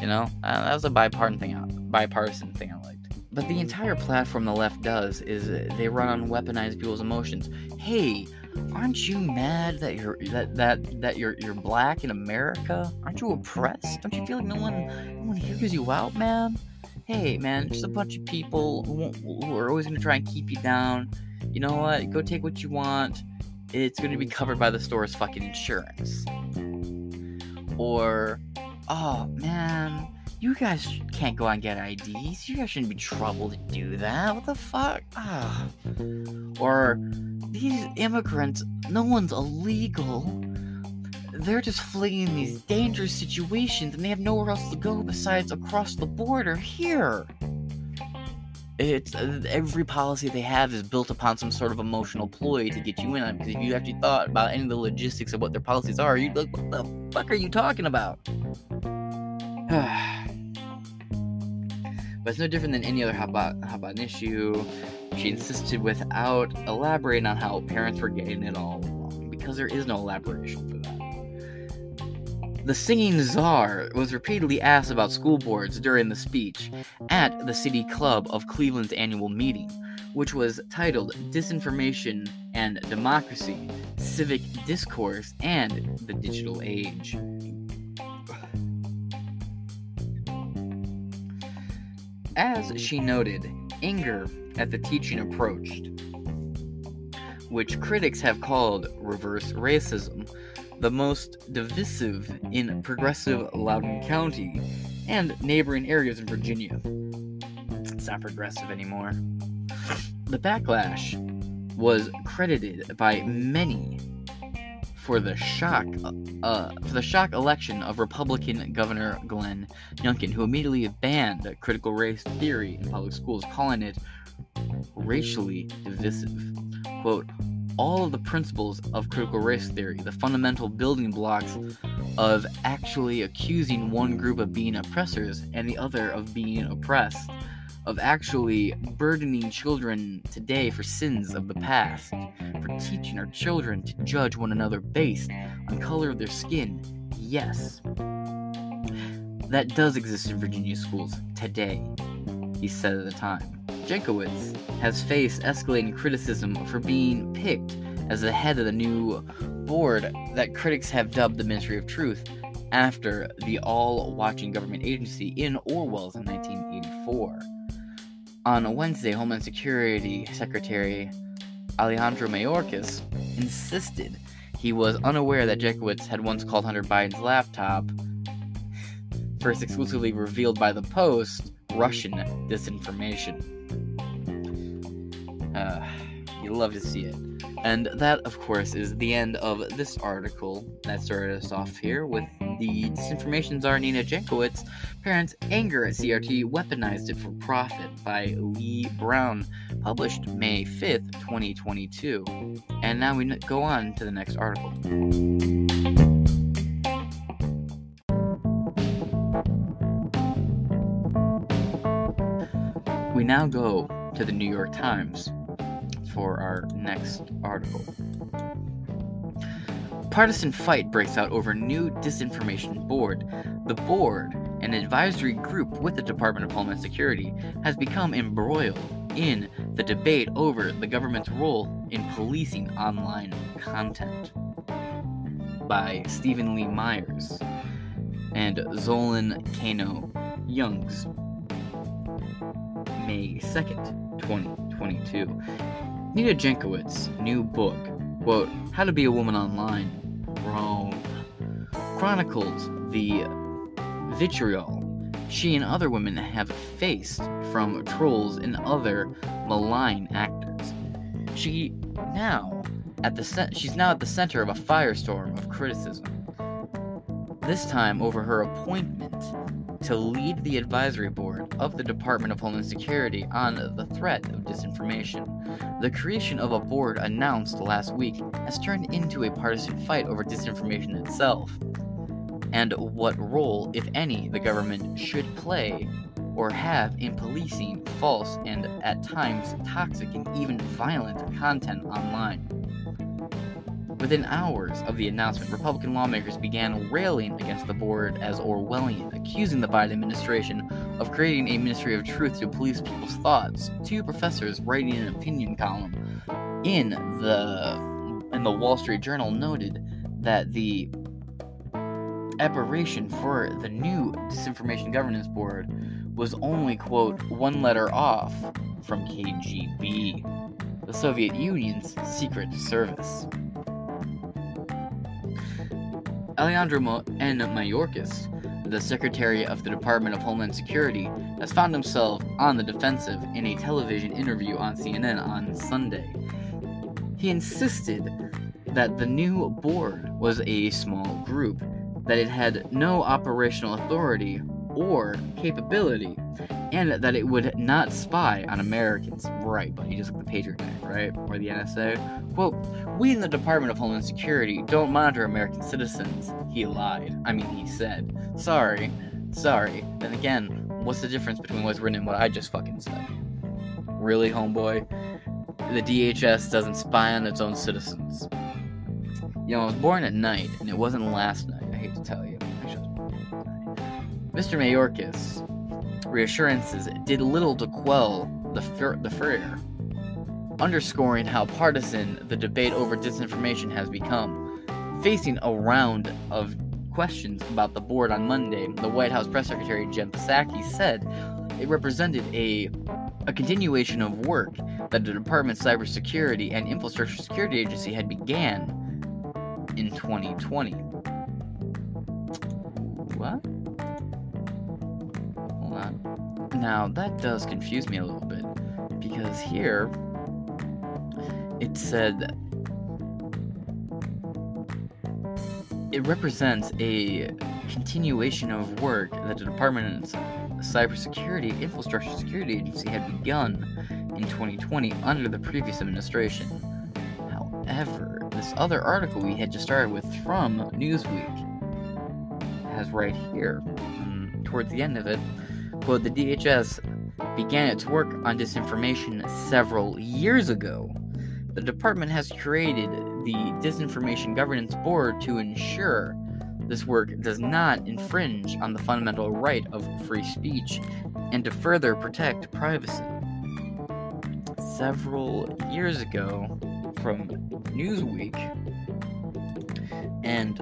You know, uh, that was a bipartisan thing. I, bipartisan thing I liked. But the entire platform the left does is they run on weaponized people's emotions. Hey, aren't you mad that you're that that that you're you're black in America? Aren't you oppressed? Don't you feel like no one no one hears you out, man? Hey, man, just a bunch of people who, who are always gonna try and keep you down. You know what? Go take what you want. It's gonna be covered by the store's fucking insurance. Or, oh man, you guys can't go out and get I Ds. You guys shouldn't be troubled to do that. What the fuck? Ah. Or, these immigrants, no one's illegal. They're just fleeing these dangerous situations and they have nowhere else to go besides across the border here. It's uh, every policy they have is built upon some sort of emotional ploy to get you in on it, because if you actually thought about any of the logistics of what their policies are, you'd be like, what the fuck are you talking about? But it's no different than any other hot button issue, she insisted without elaborating on how parents were getting it all wrong, because there is no elaboration for that. The singing czar was repeatedly asked about school boards during the speech at the City Club of Cleveland's annual meeting, which was titled Disinformation and Democracy, Civic Discourse, and the Digital Age. As she noted, anger at the teaching approach, which critics have called reverse racism, the most divisive in progressive Loudoun County and neighboring areas in Virginia. It's not progressive anymore. The backlash was credited by many for the shock, uh, for the shock election of Republican Governor Glenn Youngkin, who immediately banned critical race theory in public schools, calling it racially divisive. Quote, all of the principles of critical race theory, the fundamental building blocks of actually accusing one group of being oppressors and the other of being oppressed, of actually burdening children today for sins of the past, for teaching our children to judge one another based on color of their skin. Yes, that does exist in Virginia schools today, he said at the time. Jankowicz has faced escalating criticism for being picked as the head of the new board that critics have dubbed the Ministry of Truth after the all-watching government agency in Orwell's nineteen eighty-four. On Wednesday, Homeland Security Secretary Alejandro Mayorkas insisted he was unaware that Jankowicz had once called Hunter Biden's laptop, first exclusively revealed by the Post, Russian disinformation. Uh, you love to see it. And that, of course, is the end of this article that started us off here with the disinformation czar Nina Jankowicz, parents' anger at C R T weaponized it for profit by Lee Brown, published May fifth, twenty twenty-two. And now we go on to the next article. We now go to the New York Times for our next article. Partisan fight breaks out over new disinformation board. The board, an advisory group with the Department of Homeland Security, has become embroiled in the debate over the government's role in policing online content. By Stephen Lee Myers and Zolan Kano Youngs, May second, twenty twenty-two. Nina Jankowicz, new book, quote, How to Be a Woman Online, Rome, chronicles the vitriol she and other women have faced from trolls and other malign actors. She now at the ce- she's now at the center of a firestorm of criticism, this time over her appointment to lead the advisory board of the Department of Homeland Security on the threat of disinformation. The creation of a board announced last week has turned into a partisan fight over disinformation itself, and what role, if any, the government should play or have in policing false and at times toxic and even violent content online. Within hours of the announcement, Republican lawmakers began railing against the board as Orwellian, accusing the Biden administration of creating a Ministry of Truth to police people's thoughts. Two professors writing an opinion column in the, in the Wall Street Journal noted that the aberration for the new Disinformation Governance Board was only, quote, one letter off from K G B, the Soviet Union's secret service. Alejandro Mayorkas, the Secretary of the Department of Homeland Security, has found himself on the defensive in a television interview on C N N on Sunday. He insisted that the new board was a small group, that it had no operational authority or capability, and that it would not spy on Americans. Right, but you just like the Patriot Act, right? Or the N S A. Quote, we in the Department of Homeland Security don't monitor American citizens. He lied. I mean, he said. Sorry. Sorry. Then again, what's the difference between what's written and what I just fucking said? Really, homeboy? The D H S doesn't spy on its own citizens. You know, I was born at night, and it wasn't last night. I hate to tell you. Mister Mayorkas' reassurances did little to quell the fer- the furor, underscoring how partisan the debate over disinformation has become. Facing a round of questions about the board on Monday, the White House press secretary Jen Psaki said it represented a a continuation of work that the Department's Cybersecurity and Infrastructure Security Agency had began in twenty twenty. What? Hold on. Now, that does confuse me a little bit, because here, it said it represents a continuation of work that the Department of Cybersecurity Infrastructure Security Agency had begun in twenty twenty under the previous administration. However, this other article we had just started with from Newsweek has right here, um, towards the end of it, quote, the D H S began its work on disinformation several years ago. The department has created the Disinformation Governance Board to ensure this work does not infringe on the fundamental right of free speech and to further protect privacy. Several years ago, from Newsweek, and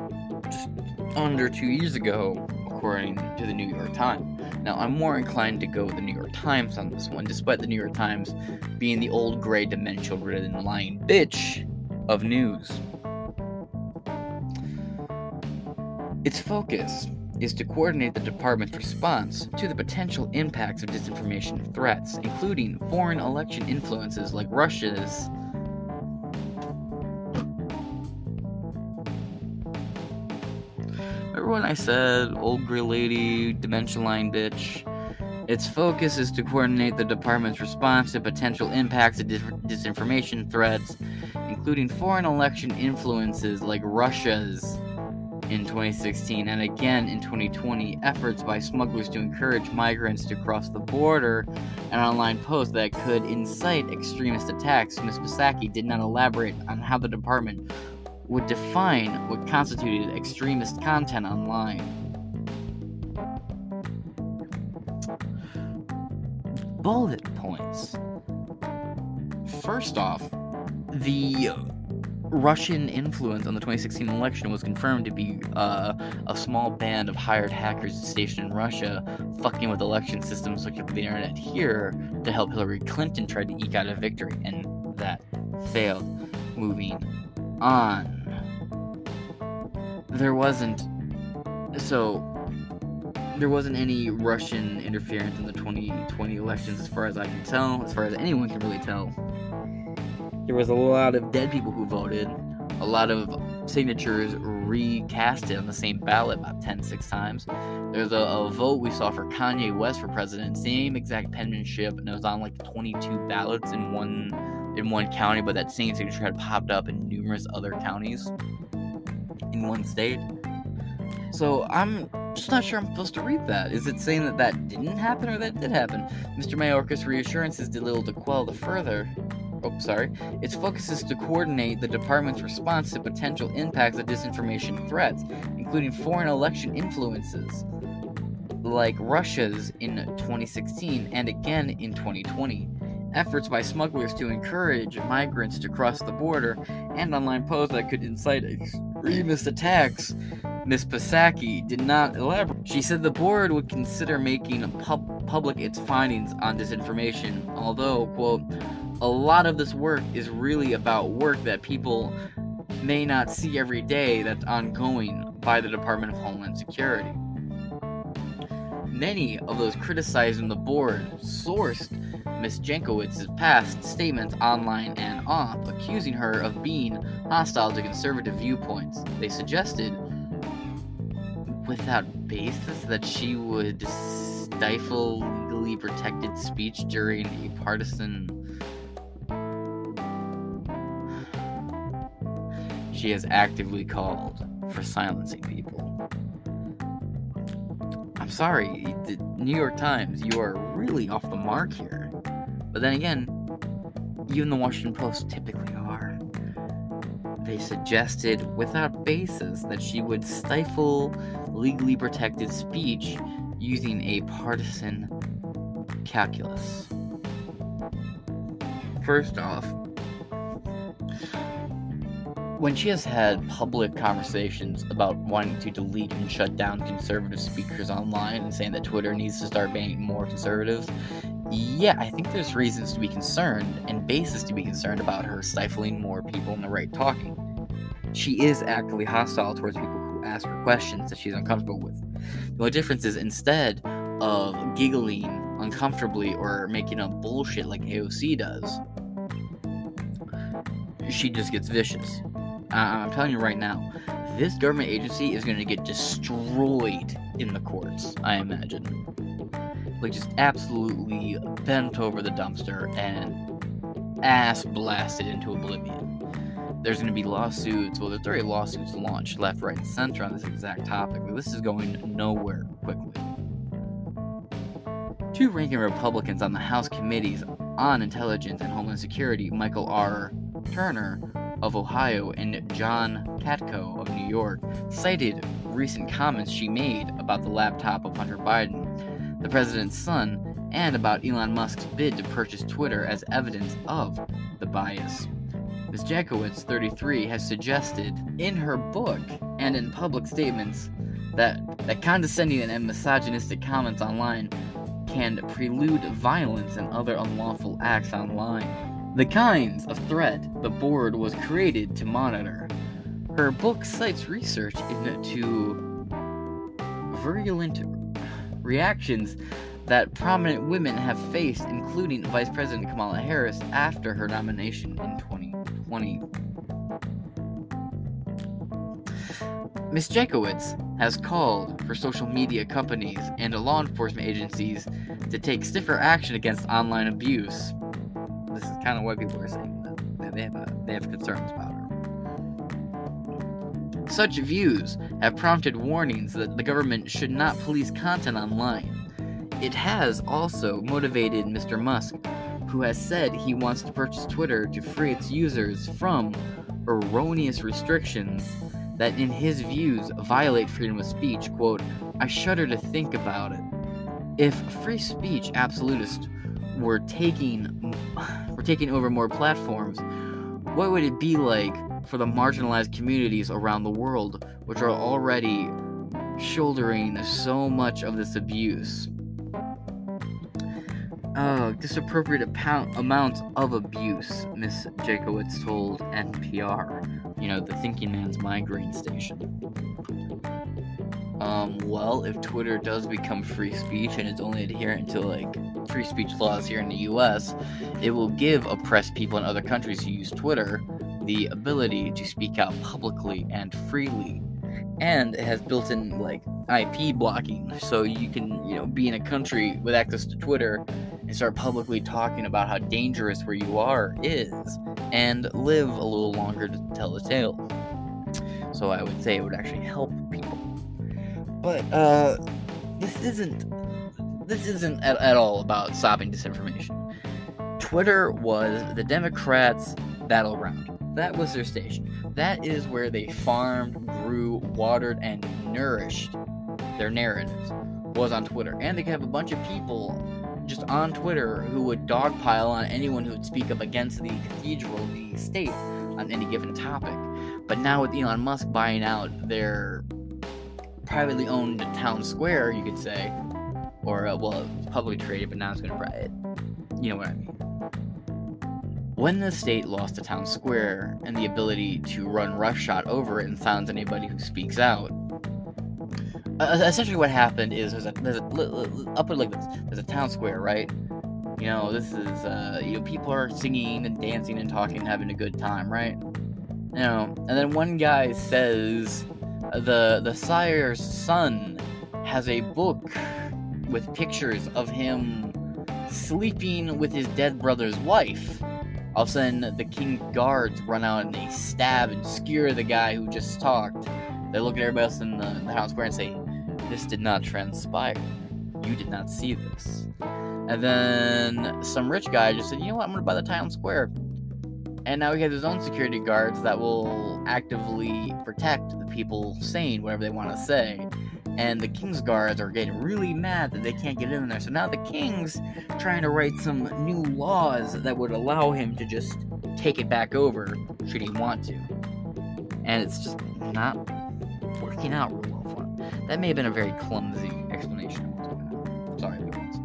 just under two years ago, according to the New York Times. Now, I'm more inclined to go with the New York Times on this one, despite the New York Times being the old gray dementia-ridden lying bitch of news. Its focus is to coordinate the department's response to the potential impacts of disinformation threats, including foreign election influences like Russia's When I said old gray lady, dimension line bitch, Its focus is to coordinate the department's response to potential impacts of dis- disinformation threats, including foreign election influences like Russia's in twenty sixteen and again in twenty twenty, efforts by smugglers to encourage migrants to cross the border, and online posts that could incite extremist attacks. Miz Psaki did not elaborate on how the department would define what constituted extremist content online. Bullet points. First off, the Russian influence on the twenty sixteen election was confirmed to be uh, a small band of hired hackers stationed in Russia, fucking with election systems such as the internet here to help Hillary Clinton try to eke out a victory, and that failed. Moving on. There wasn't... So... There wasn't any Russian interference in the twenty twenty elections, as far as I can tell, as far as anyone can really tell. There was a lot of dead people who voted, a lot of signatures recasted on the same ballot about ten, six times. There's a, a vote we saw for Kanye West for president, same exact penmanship, and it was on like twenty-two ballots in one in one county, but that same signature had popped up in numerous other counties in one state. So I'm just not sure I'm supposed to read that. Is it saying that that didn't happen or that did happen? Mister Mayorkas' reassurances did little to quell the further. Oh, sorry. Its focus is to coordinate the department's response to potential impacts of disinformation threats, including foreign election influences, like Russia's in twenty sixteen and again in twenty twenty. Efforts by smugglers to encourage migrants to cross the border, and online posts that could incite extremist attacks. Miz Psaki did not elaborate. She said the board would consider making pub- public its findings on disinformation, although, quote, a lot of this work is really about work that people may not see every day that's ongoing by the Department of Homeland Security. Many of those criticizing the board sourced Miz Jankowicz's past statements online and off, accusing her of being hostile to conservative viewpoints. They suggested, without basis, that she would stifle legally protected speech during a partisan... She has actively called for silencing people. I'm sorry, the New York Times, you are really off the mark here. But then again, you and the Washington Post typically are. They suggested, without basis, that she would stifle legally protected speech using a partisan calculus. First off, when she has had public conversations about wanting to delete and shut down conservative speakers online and saying that Twitter needs to start banning more conservatives, yeah, I think there's reasons to be concerned and basis to be concerned about her stifling more people on the right talking. She is actively hostile towards people who ask her questions that she's uncomfortable with. The only difference is, instead of giggling uncomfortably or making up bullshit like A O C does, she just gets vicious. I'm telling you right now, this government agency is going to get destroyed in the courts, I imagine. Like, just absolutely bent over the dumpster and ass blasted into oblivion. There's going to be lawsuits. Well, there's already lawsuits launched left, right, and center on this exact topic. But this is going nowhere quickly. Two ranking Republicans on the House committees on Intelligence and Homeland Security, Michael R. Turner of Ohio and John Katko of New York, cited recent comments she made about the laptop of Hunter Biden, the president's son, and about Elon Musk's bid to purchase Twitter as evidence of the bias. Miz Jankowicz, thirty-three, has suggested in her book and in public statements that, that condescending and misogynistic comments online can prelude violence and other unlawful acts online, the kinds of threat the board was created to monitor. Her book cites research into virulent reactions that prominent women have faced, including Vice President Kamala Harris after her nomination in twenty twenty. Miz Jankowicz has called for social media companies and law enforcement agencies to take stiffer action against online abuse. This is kind of what people are saying, that they have, uh, they have concerns about her. Such views have prompted warnings that the government should not police content online. It has also motivated Mister Musk, who has said he wants to purchase Twitter to free its users from erroneous restrictions that, in his views, violate freedom of speech. Quote, "I shudder to think about it. If free speech absolutists were taking were taking over more platforms, what would it be like for the marginalized communities around the world, which are already shouldering so much of this abuse?" Oh, disappropriate amount, amounts of abuse, Miz Jankowicz told N P R, you know, the thinking man's migraine station. Um, well, if Twitter does become free speech and it's only adherent to, like, free speech laws here in the U S, it will give oppressed people in other countries who use Twitter the ability to speak out publicly and freely. And it has built-in, like, I P blocking, so you can, you know, be in a country with access to Twitter and start publicly talking about how dangerous where you are is, and live a little longer to tell the tale. So I would say it would actually help people. But, uh, this isn't, this isn't at, at all about stopping disinformation. Twitter was the Democrats' battleground. That was their station. That is where they farmed, grew, watered, and nourished their narratives, was on Twitter. And they could have a bunch of people just on Twitter who would dogpile on anyone who would speak up against the cathedral, the state, on any given topic. But now with Elon Musk buying out their privately owned town square, you could say, or, uh, well, it's publicly traded, but now it's going to private. You know what I mean. When the state lost the town square and the ability to run roughshod over it and silence anybody who speaks out, uh, essentially what happened is there's a, there's a I'll put it like this: there's a town square, right? You know, this is uh, you know, people are singing and dancing and talking and having a good time, right? You know, and then one guy says, the the sire's son has a book with pictures of him sleeping with his dead brother's wife. All of a sudden, the king's guards run out and they stab and skewer the guy who just talked. They look at everybody else in the, the town square and say, "This did not transpire. You did not see this." And then some rich guy just said, "You know what, I'm going to buy the town square." And now he has his own security guards that will actively protect the people saying whatever they want to say. And the king's guards are getting really mad that they can't get in there. So now the king's trying to write some new laws that would allow him to just take it back over should he want to. And it's just not working out real well for him. That may have been a very clumsy explanation. Sorry, everyone's.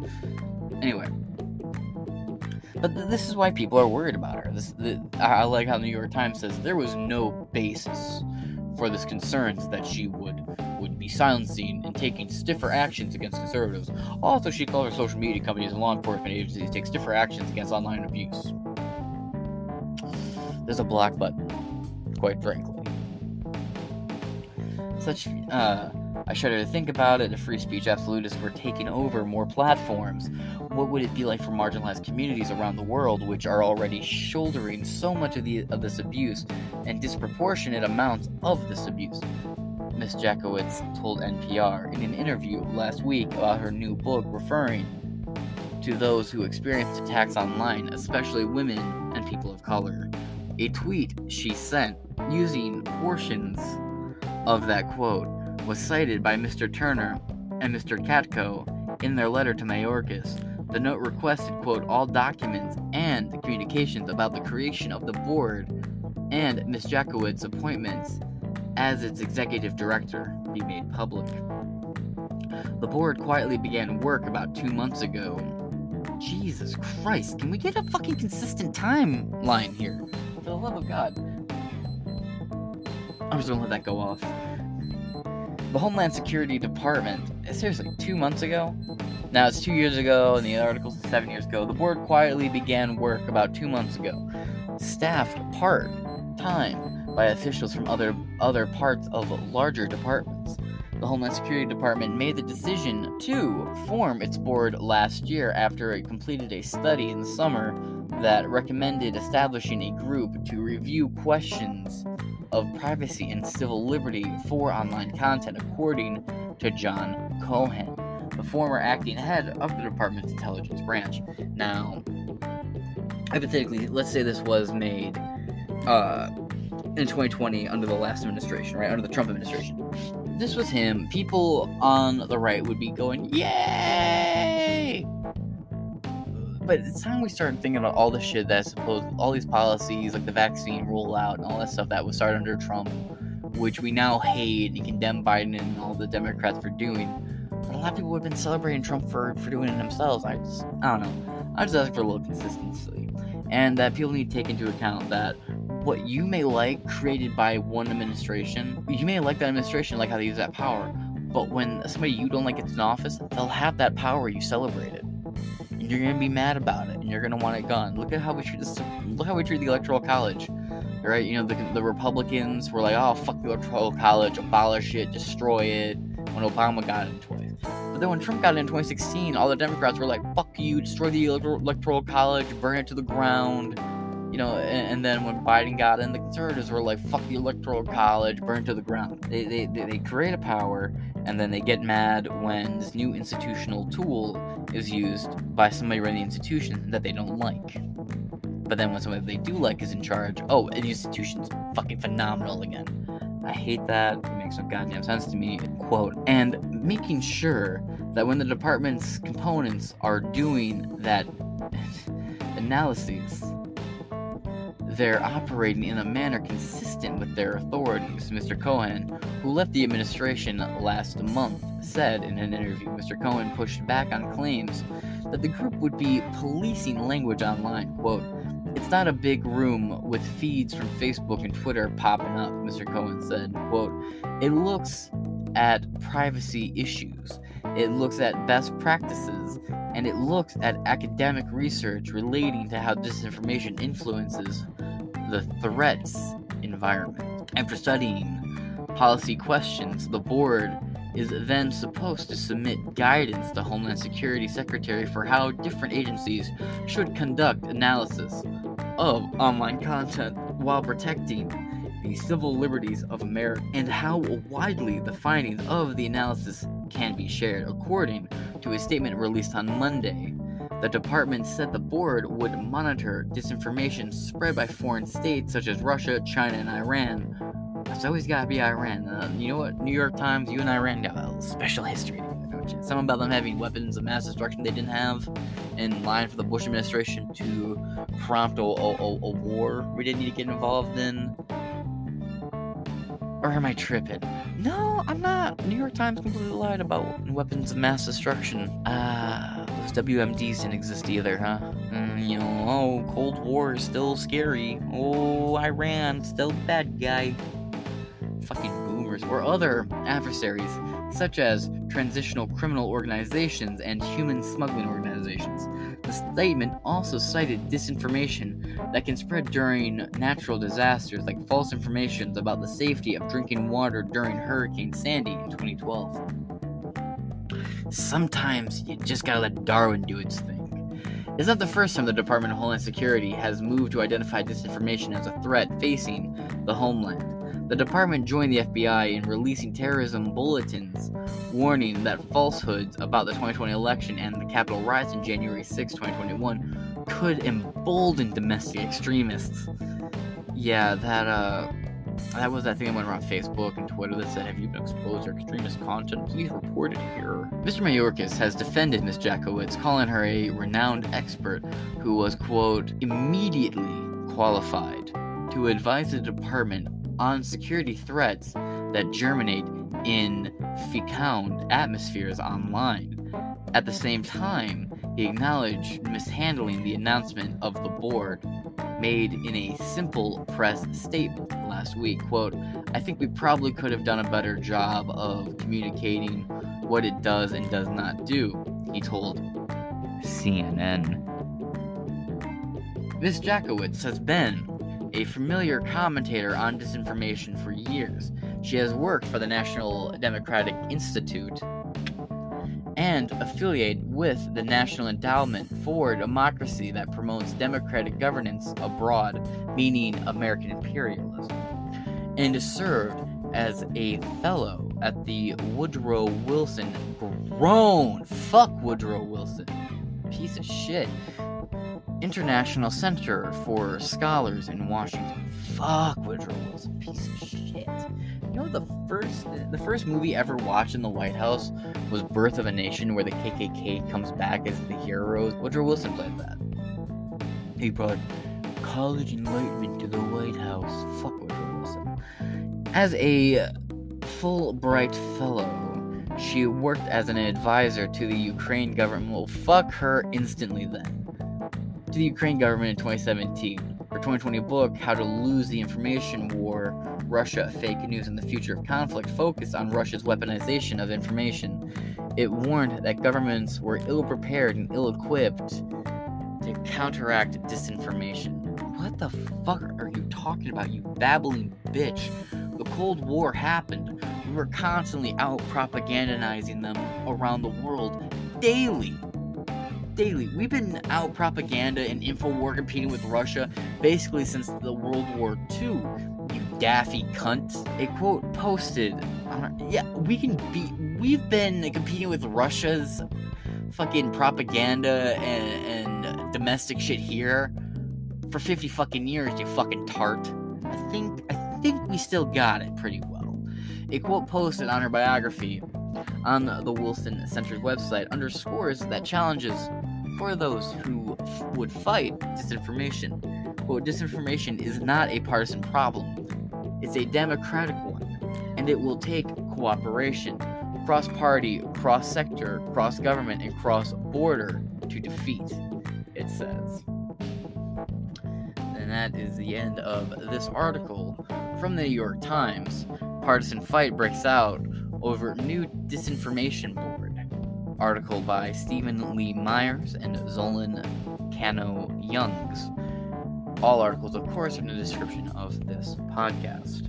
Anyway. But th- this is why people are worried about her. This, the, I like how the New York Times says there was no basis for this concerns that she would would be silencing and taking stiffer actions against conservatives. Also, she calls her social media companies and law enforcement agencies to take stiffer actions against online abuse. There's a block button, quite frankly. Such, uh, I shudder to think about it, if free speech absolutists were taking over more platforms, what would it be like for marginalized communities around the world, which are already shouldering so much of, the, of this abuse and disproportionate amounts of this abuse? Miz Jankowicz told N P R in an interview last week about her new book, referring to those who experienced attacks online, especially women and people of color. A tweet she sent using portions of that quote was cited by Mister Turner and Mister Katko in their letter to Mayorkas. The note requested, quote, all documents and the communications about the creation of the board and Miz Jankowicz's appointments as its executive director be made public. The board quietly began work about two months ago. Jesus Christ, can we get a fucking consistent timeline here? For the love of God. I'm just gonna let that go off. The Homeland Security Department, seriously, two months ago? Now it's two years ago, and the article's seven years ago. The board quietly began work about two months ago. Staffed part-time by officials from other other parts of larger departments. The Homeland Security Department made the decision to form its board last year after it completed a study in the summer that recommended establishing a group to review questions of privacy and civil liberty for online content, according to John Cohen, the former acting head of the department's intelligence branch. Now, hypothetically, let's say this was made uh, in twenty twenty under the last administration, right, under the Trump administration. This was him, people on the right would be going, yay! But it's time we started thinking about all the shit that I suppose, all these policies, like the vaccine rollout and all that stuff that was started under Trump, which we now hate and condemn Biden and all the Democrats for doing. But a lot of people would have been celebrating Trump for, for doing it themselves. I just, I don't know. I just ask for a little consistency. And that people need to take into account that what you may like created by one administration, you may like that administration, like how they use that power, but when somebody you don't like gets in office, they'll have that power, you celebrate it. And you're going to be mad about it, and you're going to want it gone. Look at how we treat this, look how we treat the Electoral College, right? You know, the, the Republicans were like, oh, fuck the Electoral College, abolish it, destroy it, when Obama got it in twenty sixteen. But then when Trump got it in twenty sixteen, all the Democrats were like, fuck you, destroy the Electoral College, burn it to the ground. You know, and, and then when Biden got in, the conservatives were like, fuck the Electoral College, burn it to the ground. They, they they create a power, and then they get mad when this new institutional tool is used by somebody running the institution that they don't like. But then when somebody they do like is in charge, oh, the institution's fucking phenomenal again. I hate that. It makes no goddamn sense to me. Quote, and making sure that when the department's components are doing that analyses, they're operating in a manner consistent with their authorities. Mister Cohen, who left the administration last month, said in an interview. Mister Cohen pushed back on claims that the group would be policing language online. Quote, it's not a big room with feeds from Facebook and Twitter popping up, Mister Cohen said. Quote, it looks at privacy issues, it looks at best practices, and it looks at academic research relating to how disinformation influences the threats environment. After studying policy questions, the board is then supposed to submit guidance to Homeland Security Secretary for how different agencies should conduct analysis of online content while protecting the civil liberties of America, and how widely the findings of the analysis can be shared. According to a statement released on Monday, the department said the board would monitor disinformation spread by foreign states such as Russia, China, and Iran. It's always gotta be Iran. Uh, you know what? New York Times, you and Iran got a little special history together, don't you? Some about them having weapons of mass destruction they didn't have, in line for the Bush administration to prompt a, a, a war we didn't need to get involved in. Or am I tripping? No, I'm not. New York Times completely lied about weapons of mass destruction. Ah, uh, those W M Ds didn't exist either, huh? Mm, you know, oh, Cold War is still scary. Oh, Iran, still bad guy. Fucking boomers. Or other adversaries, such as transitional criminal organizations and human smuggling organizations. The statement also cited disinformation that can spread during natural disasters, like false information about the safety of drinking water during Hurricane Sandy in twenty twelve. Sometimes you just gotta let Darwin do its thing. It's not the first time the Department of Homeland Security has moved to identify disinformation as a threat facing the homeland. The department joined the F B I in releasing terrorism bulletins warning that falsehoods about the twenty twenty election and the Capitol riots in January sixth, twenty twenty-one could embolden domestic extremists. Yeah, that, uh, that was that thing that went around Facebook and Twitter that said, have you been exposed to extremist content? Please report it here. Mister Mayorkas has defended Miz Jankowicz, calling her a renowned expert who was, quote, immediately qualified to advise the department on security threats that germinate in fecund atmospheres online. At the same time, he acknowledged mishandling the announcement of the board made in a simple press statement last week. Quote, I think we probably could have done a better job of communicating what it does and does not do, he told C N N. Miz Jankowicz has been a familiar commentator on disinformation for years. She has worked for the National Democratic Institute and affiliated with the National Endowment for Democracy that promotes democratic governance abroad, meaning American imperialism, and is served as a fellow at the Woodrow Wilson grown fuck Woodrow Wilson piece of shit International Center for Scholars in Washington. Fuck Woodrow Wilson piece of shit. You know, the first the first movie ever watched in the White House was Birth of a Nation, where the K K K comes back as the heroes. Woodrow Wilson played that. He brought college enlightenment to the White House. Fuck Woodrow Wilson. As a Fulbright Fellow, she worked as an advisor to the Ukraine government. Well, fuck her instantly then. To the Ukraine government in twenty seventeen. Her twenty twenty book, How to Lose the Information War, Russia, Fake News, and the Future of Conflict, focused on Russia's weaponization of information. It warned that governments were ill-prepared and ill-equipped to counteract disinformation. What the fuck are you talking about, you babbling bitch? The Cold War happened. We were constantly out-propagandizing them around the world daily. Daily. We've been out propaganda and info war competing with Russia basically since the World War Two, you daffy cunt. A quote posted on our, yeah, we can be, we've been competing with Russia's fucking propaganda and, and domestic shit here for fifty fucking years, you fucking tart. I think, I think we still got it pretty well. A quote posted on her biography on the Wilson Center's website underscores that challenges for those who f- would fight disinformation. Quote, disinformation is not a partisan problem. It's a democratic one, and it will take cooperation, cross-party, cross-sector, cross-government, and cross-border to defeat, it says. And that is the end of this article from the New York Times. Partisan fight breaks out over new disinformation board. Article by Stephen Lee Myers and Zolan Cano Youngs. All articles, of course, are in the description of this podcast.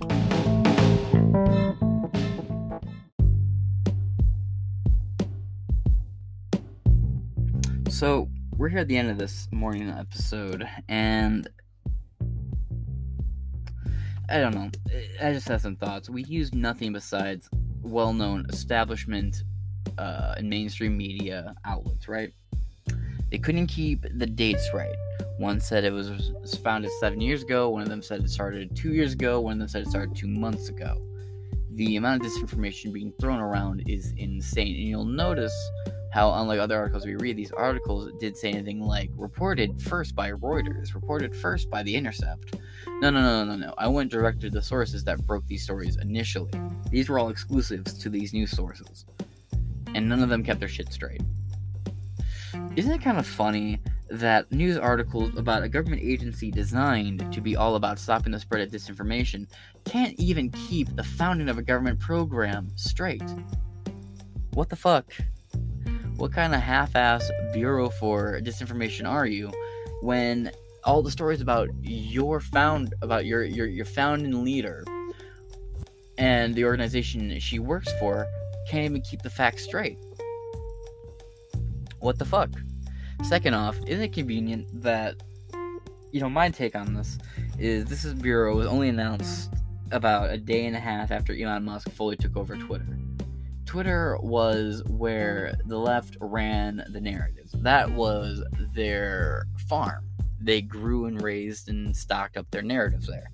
So, we're here at the end of this morning episode, and I don't know. I just have some thoughts. We used nothing besides well-known establishment uh, and mainstream media outlets, right? They couldn't keep the dates right. One said it was founded seven years ago. One of them said it started two years ago. One of them said it started two months ago. The amount of disinformation being thrown around is insane. And you'll notice how, unlike other articles we read, these articles did say anything like, reported first by Reuters, reported first by The Intercept. No, no, no, no, no. I went direct to the sources that broke these stories initially. These were all exclusives to these news sources. And none of them kept their shit straight. Isn't it kind of funny that news articles about a government agency designed to be all about stopping the spread of disinformation can't even keep the founding of a government program straight? What the fuck? What kind of half-ass bureau for disinformation are you when all the stories about your found about your, your, your founding leader and the organization she works for can't even keep the facts straight? What the fuck? Second off, isn't it convenient that, you know, my take on this is this is bureau was only announced about a day and a half after Elon Musk fully took over Twitter. Twitter was where the left ran the narratives. That was their farm. They grew and raised and stocked up their narratives there.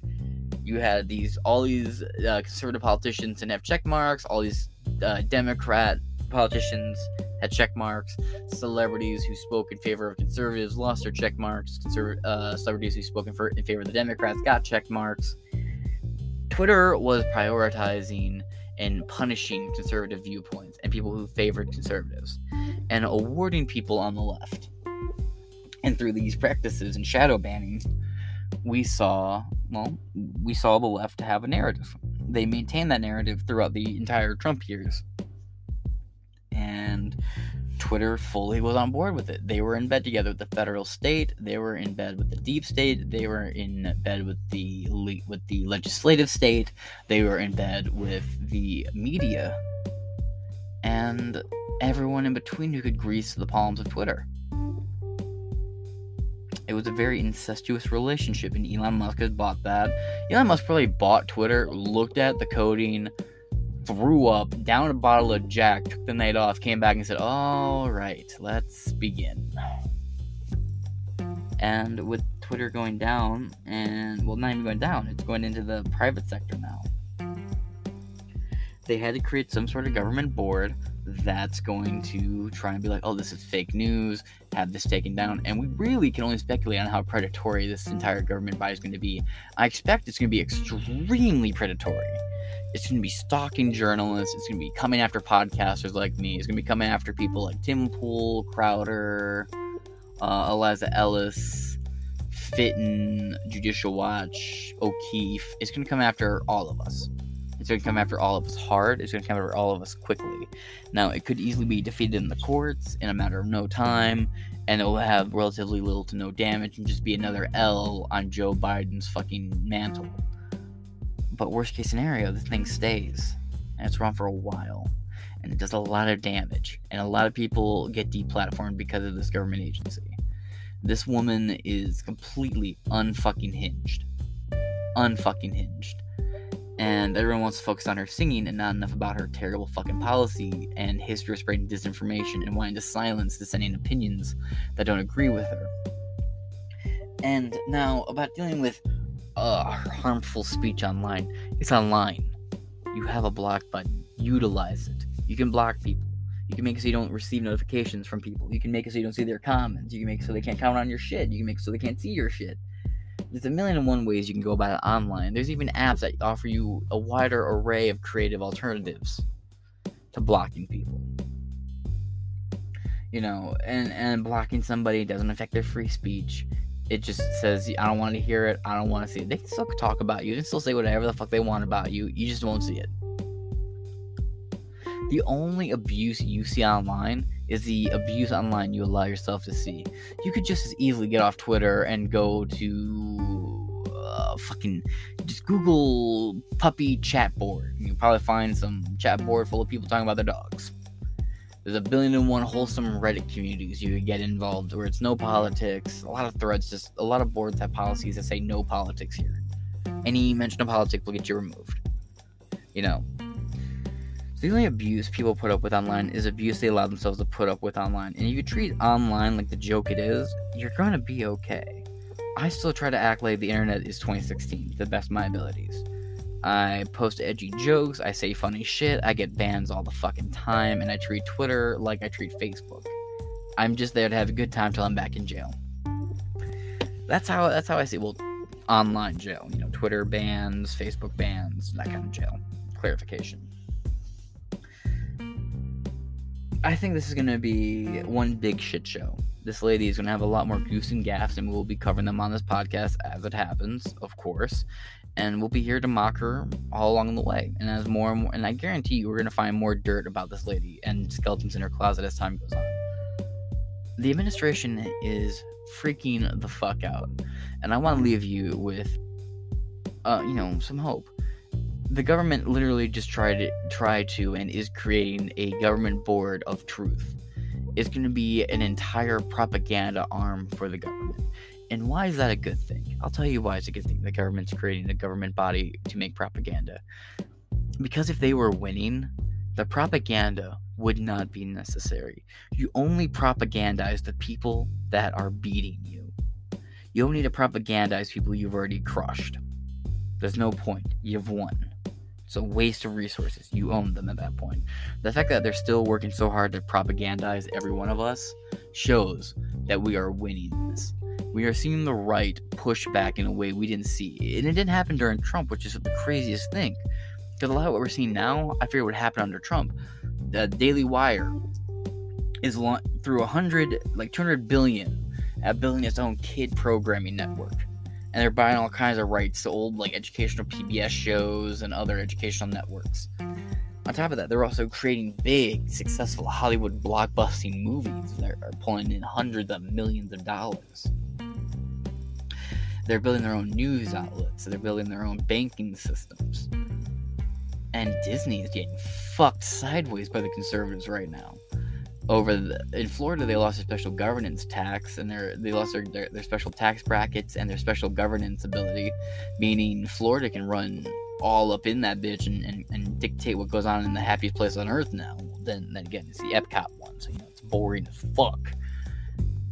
You had these all these uh, conservative politicians didn't have check marks. All these uh, Democrat politicians had check marks. Celebrities who spoke in favor of conservatives lost their check marks. Conserv- uh, celebrities who spoke in, for- in favor of the Democrats got check marks. Twitter was prioritizing and punishing conservative viewpoints and people who favored conservatives, and awarding people on the left. And through these practices and shadow banning, we saw, well, we saw the left have a narrative. They maintained that narrative throughout the entire Trump years. And Twitter fully was on board with it. They were in bed together with the federal state. They were in bed with the deep state. They were in bed with the le- with the legislative state. They were in bed with the media and everyone in between who could grease the palms of Twitter. It was a very incestuous relationship, and Elon Musk had bought that. Elon Musk probably bought Twitter, looked at the coding, threw up, down a bottle of Jack, took the night off, came back and said, all right, let's begin. And with Twitter going down, and, well, not even going down, it's going into the private sector now. They had to create some sort of government board that's going to try and be like, oh, this is fake news, have this taken down. And we really can only speculate on how predatory this entire government body is going to be. I expect it's going to be extremely predatory. It's going to be stalking journalists. It's going to be coming after podcasters like me. It's going to be coming after people like Tim Pool, Crowder, uh, Eliza Ellis, Fitton, Judicial Watch, O'Keefe. It's going to come after all of us. It's going to come after all of us hard. It's going to come after all of us quickly. Now, it could easily be defeated in the courts in a matter of no time, and it will have relatively little to no damage and just be another L on Joe Biden's fucking mantle. But worst case scenario, the thing stays, and it's around for a while, and it does a lot of damage, and a lot of people get deplatformed because of this government agency. This woman is completely unfucking hinged. Unfucking hinged. And everyone wants to focus on her singing and not enough about her terrible fucking policy and history of spreading disinformation and wanting to silence dissenting opinions that don't agree with her. And now, about dealing with uh, harmful speech online. It's online. You have a block button. Utilize it. You can block people. You can make it so you don't receive notifications from people. You can make it so you don't see their comments. You can make it so they can't comment on your shit. You can make it so they can't see your shit. There's a million and one ways you can go about it online. There's even apps that offer you a wider array of creative alternatives to blocking people. You know, and, and blocking somebody doesn't affect their free speech. It just says, I don't want to hear it. I don't want to see it. They can still talk about you. They can still say whatever the fuck they want about you. You just won't see it. The only abuse you see online is the abuse online you allow yourself to see. You could just as easily get off Twitter and go to uh, fucking just Google puppy chat board. You'll probably find some chat board full of people talking about their dogs. There's a billion and one wholesome Reddit communities you could get involved where it's no politics. A lot of threads, just a lot of boards have policies that say no politics here. Any mention of politics will get you removed. You know. The only abuse people put up with online is abuse they allow themselves to put up with online. And if you treat online like the joke it is, you're going to be okay. I still try to act like the internet is twenty sixteen, to the best of my abilities. I post edgy jokes, I say funny shit, I get bans all the fucking time, and I treat Twitter like I treat Facebook. I'm just there to have a good time till I'm back in jail. That's how that's how I see, well, online jail. You know, Twitter bans, Facebook bans, that kind of jail. Clarification. I think this is going to be one big shit show. This lady is going to have a lot more goofs and gaffes, and we'll be covering them on this podcast as it happens, of course. And we'll be here to mock her all along the way. And as more and more, and I guarantee you, we're going to find more dirt about this lady and skeletons in her closet as time goes on. The administration is freaking the fuck out. And I want to leave you with, uh, you know, some hope. The government literally just tried to, try to and is creating a government board of truth. It's going to be an entire propaganda arm for the government. And why is that a good thing? I'll tell you why it's a good thing. The government's creating a government body to make propaganda. Because if they were winning, the propaganda would not be necessary. You only propagandize the people that are beating you. You don't need to propagandize people you've already crushed. There's no point. You've won. It's a waste of resources. You own them at that point. The fact that they're still working so hard to propagandize every one of us shows that we are winning this. We are seeing the right push back in a way we didn't see. And it didn't happen during Trump, which is the craziest thing. Because a lot of what we're seeing now, I figure would happen under Trump. The Daily Wire is lo- through one hundred, like two hundred billion at building its own kid programming network. And they're buying all kinds of rights to old, like, educational P B S shows and other educational networks. On top of that, they're also creating big, successful Hollywood blockbusting movies that are pulling in hundreds of millions of dollars. They're building their own news outlets. They're building their own banking systems. And Disney is getting fucked sideways by the conservatives right now. Over the, in Florida, they lost their special governance tax, and their they lost their, their their special tax brackets and their special governance ability, meaning Florida can run all up in that bitch and, and, and dictate what goes on in the happiest place on earth now. Then then again, it's the Epcot one, so you know it's boring as fuck.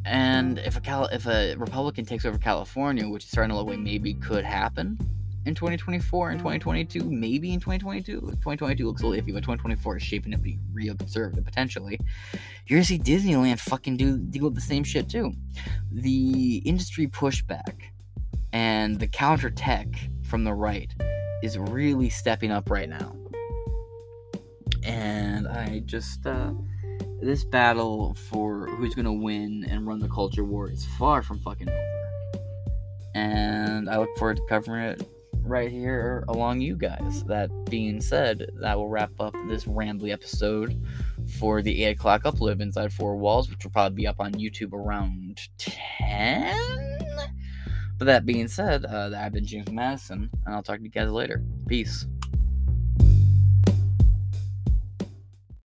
And if a Cal- if a Republican takes over California, which is starting to look like maybe could happen in twenty twenty-four and twenty twenty-two, maybe in twenty twenty-two. twenty twenty-two looks a little iffy, but twenty twenty-four is shaping up to be real conservative, potentially. You're going to see Disneyland fucking do deal with the same shit, too. The industry pushback and the counter-tech from the right is really stepping up right now. And I just, uh... this battle for who's going to win and run the culture war is far from fucking over. And I look forward to covering it right here along you guys. That being said, that will wrap up this rambly episode for the eight o'clock upload Inside Four Walls, which will probably be up on YouTube around ten? But that being said, uh, I've been James Madison, and I'll talk to you guys later. Peace.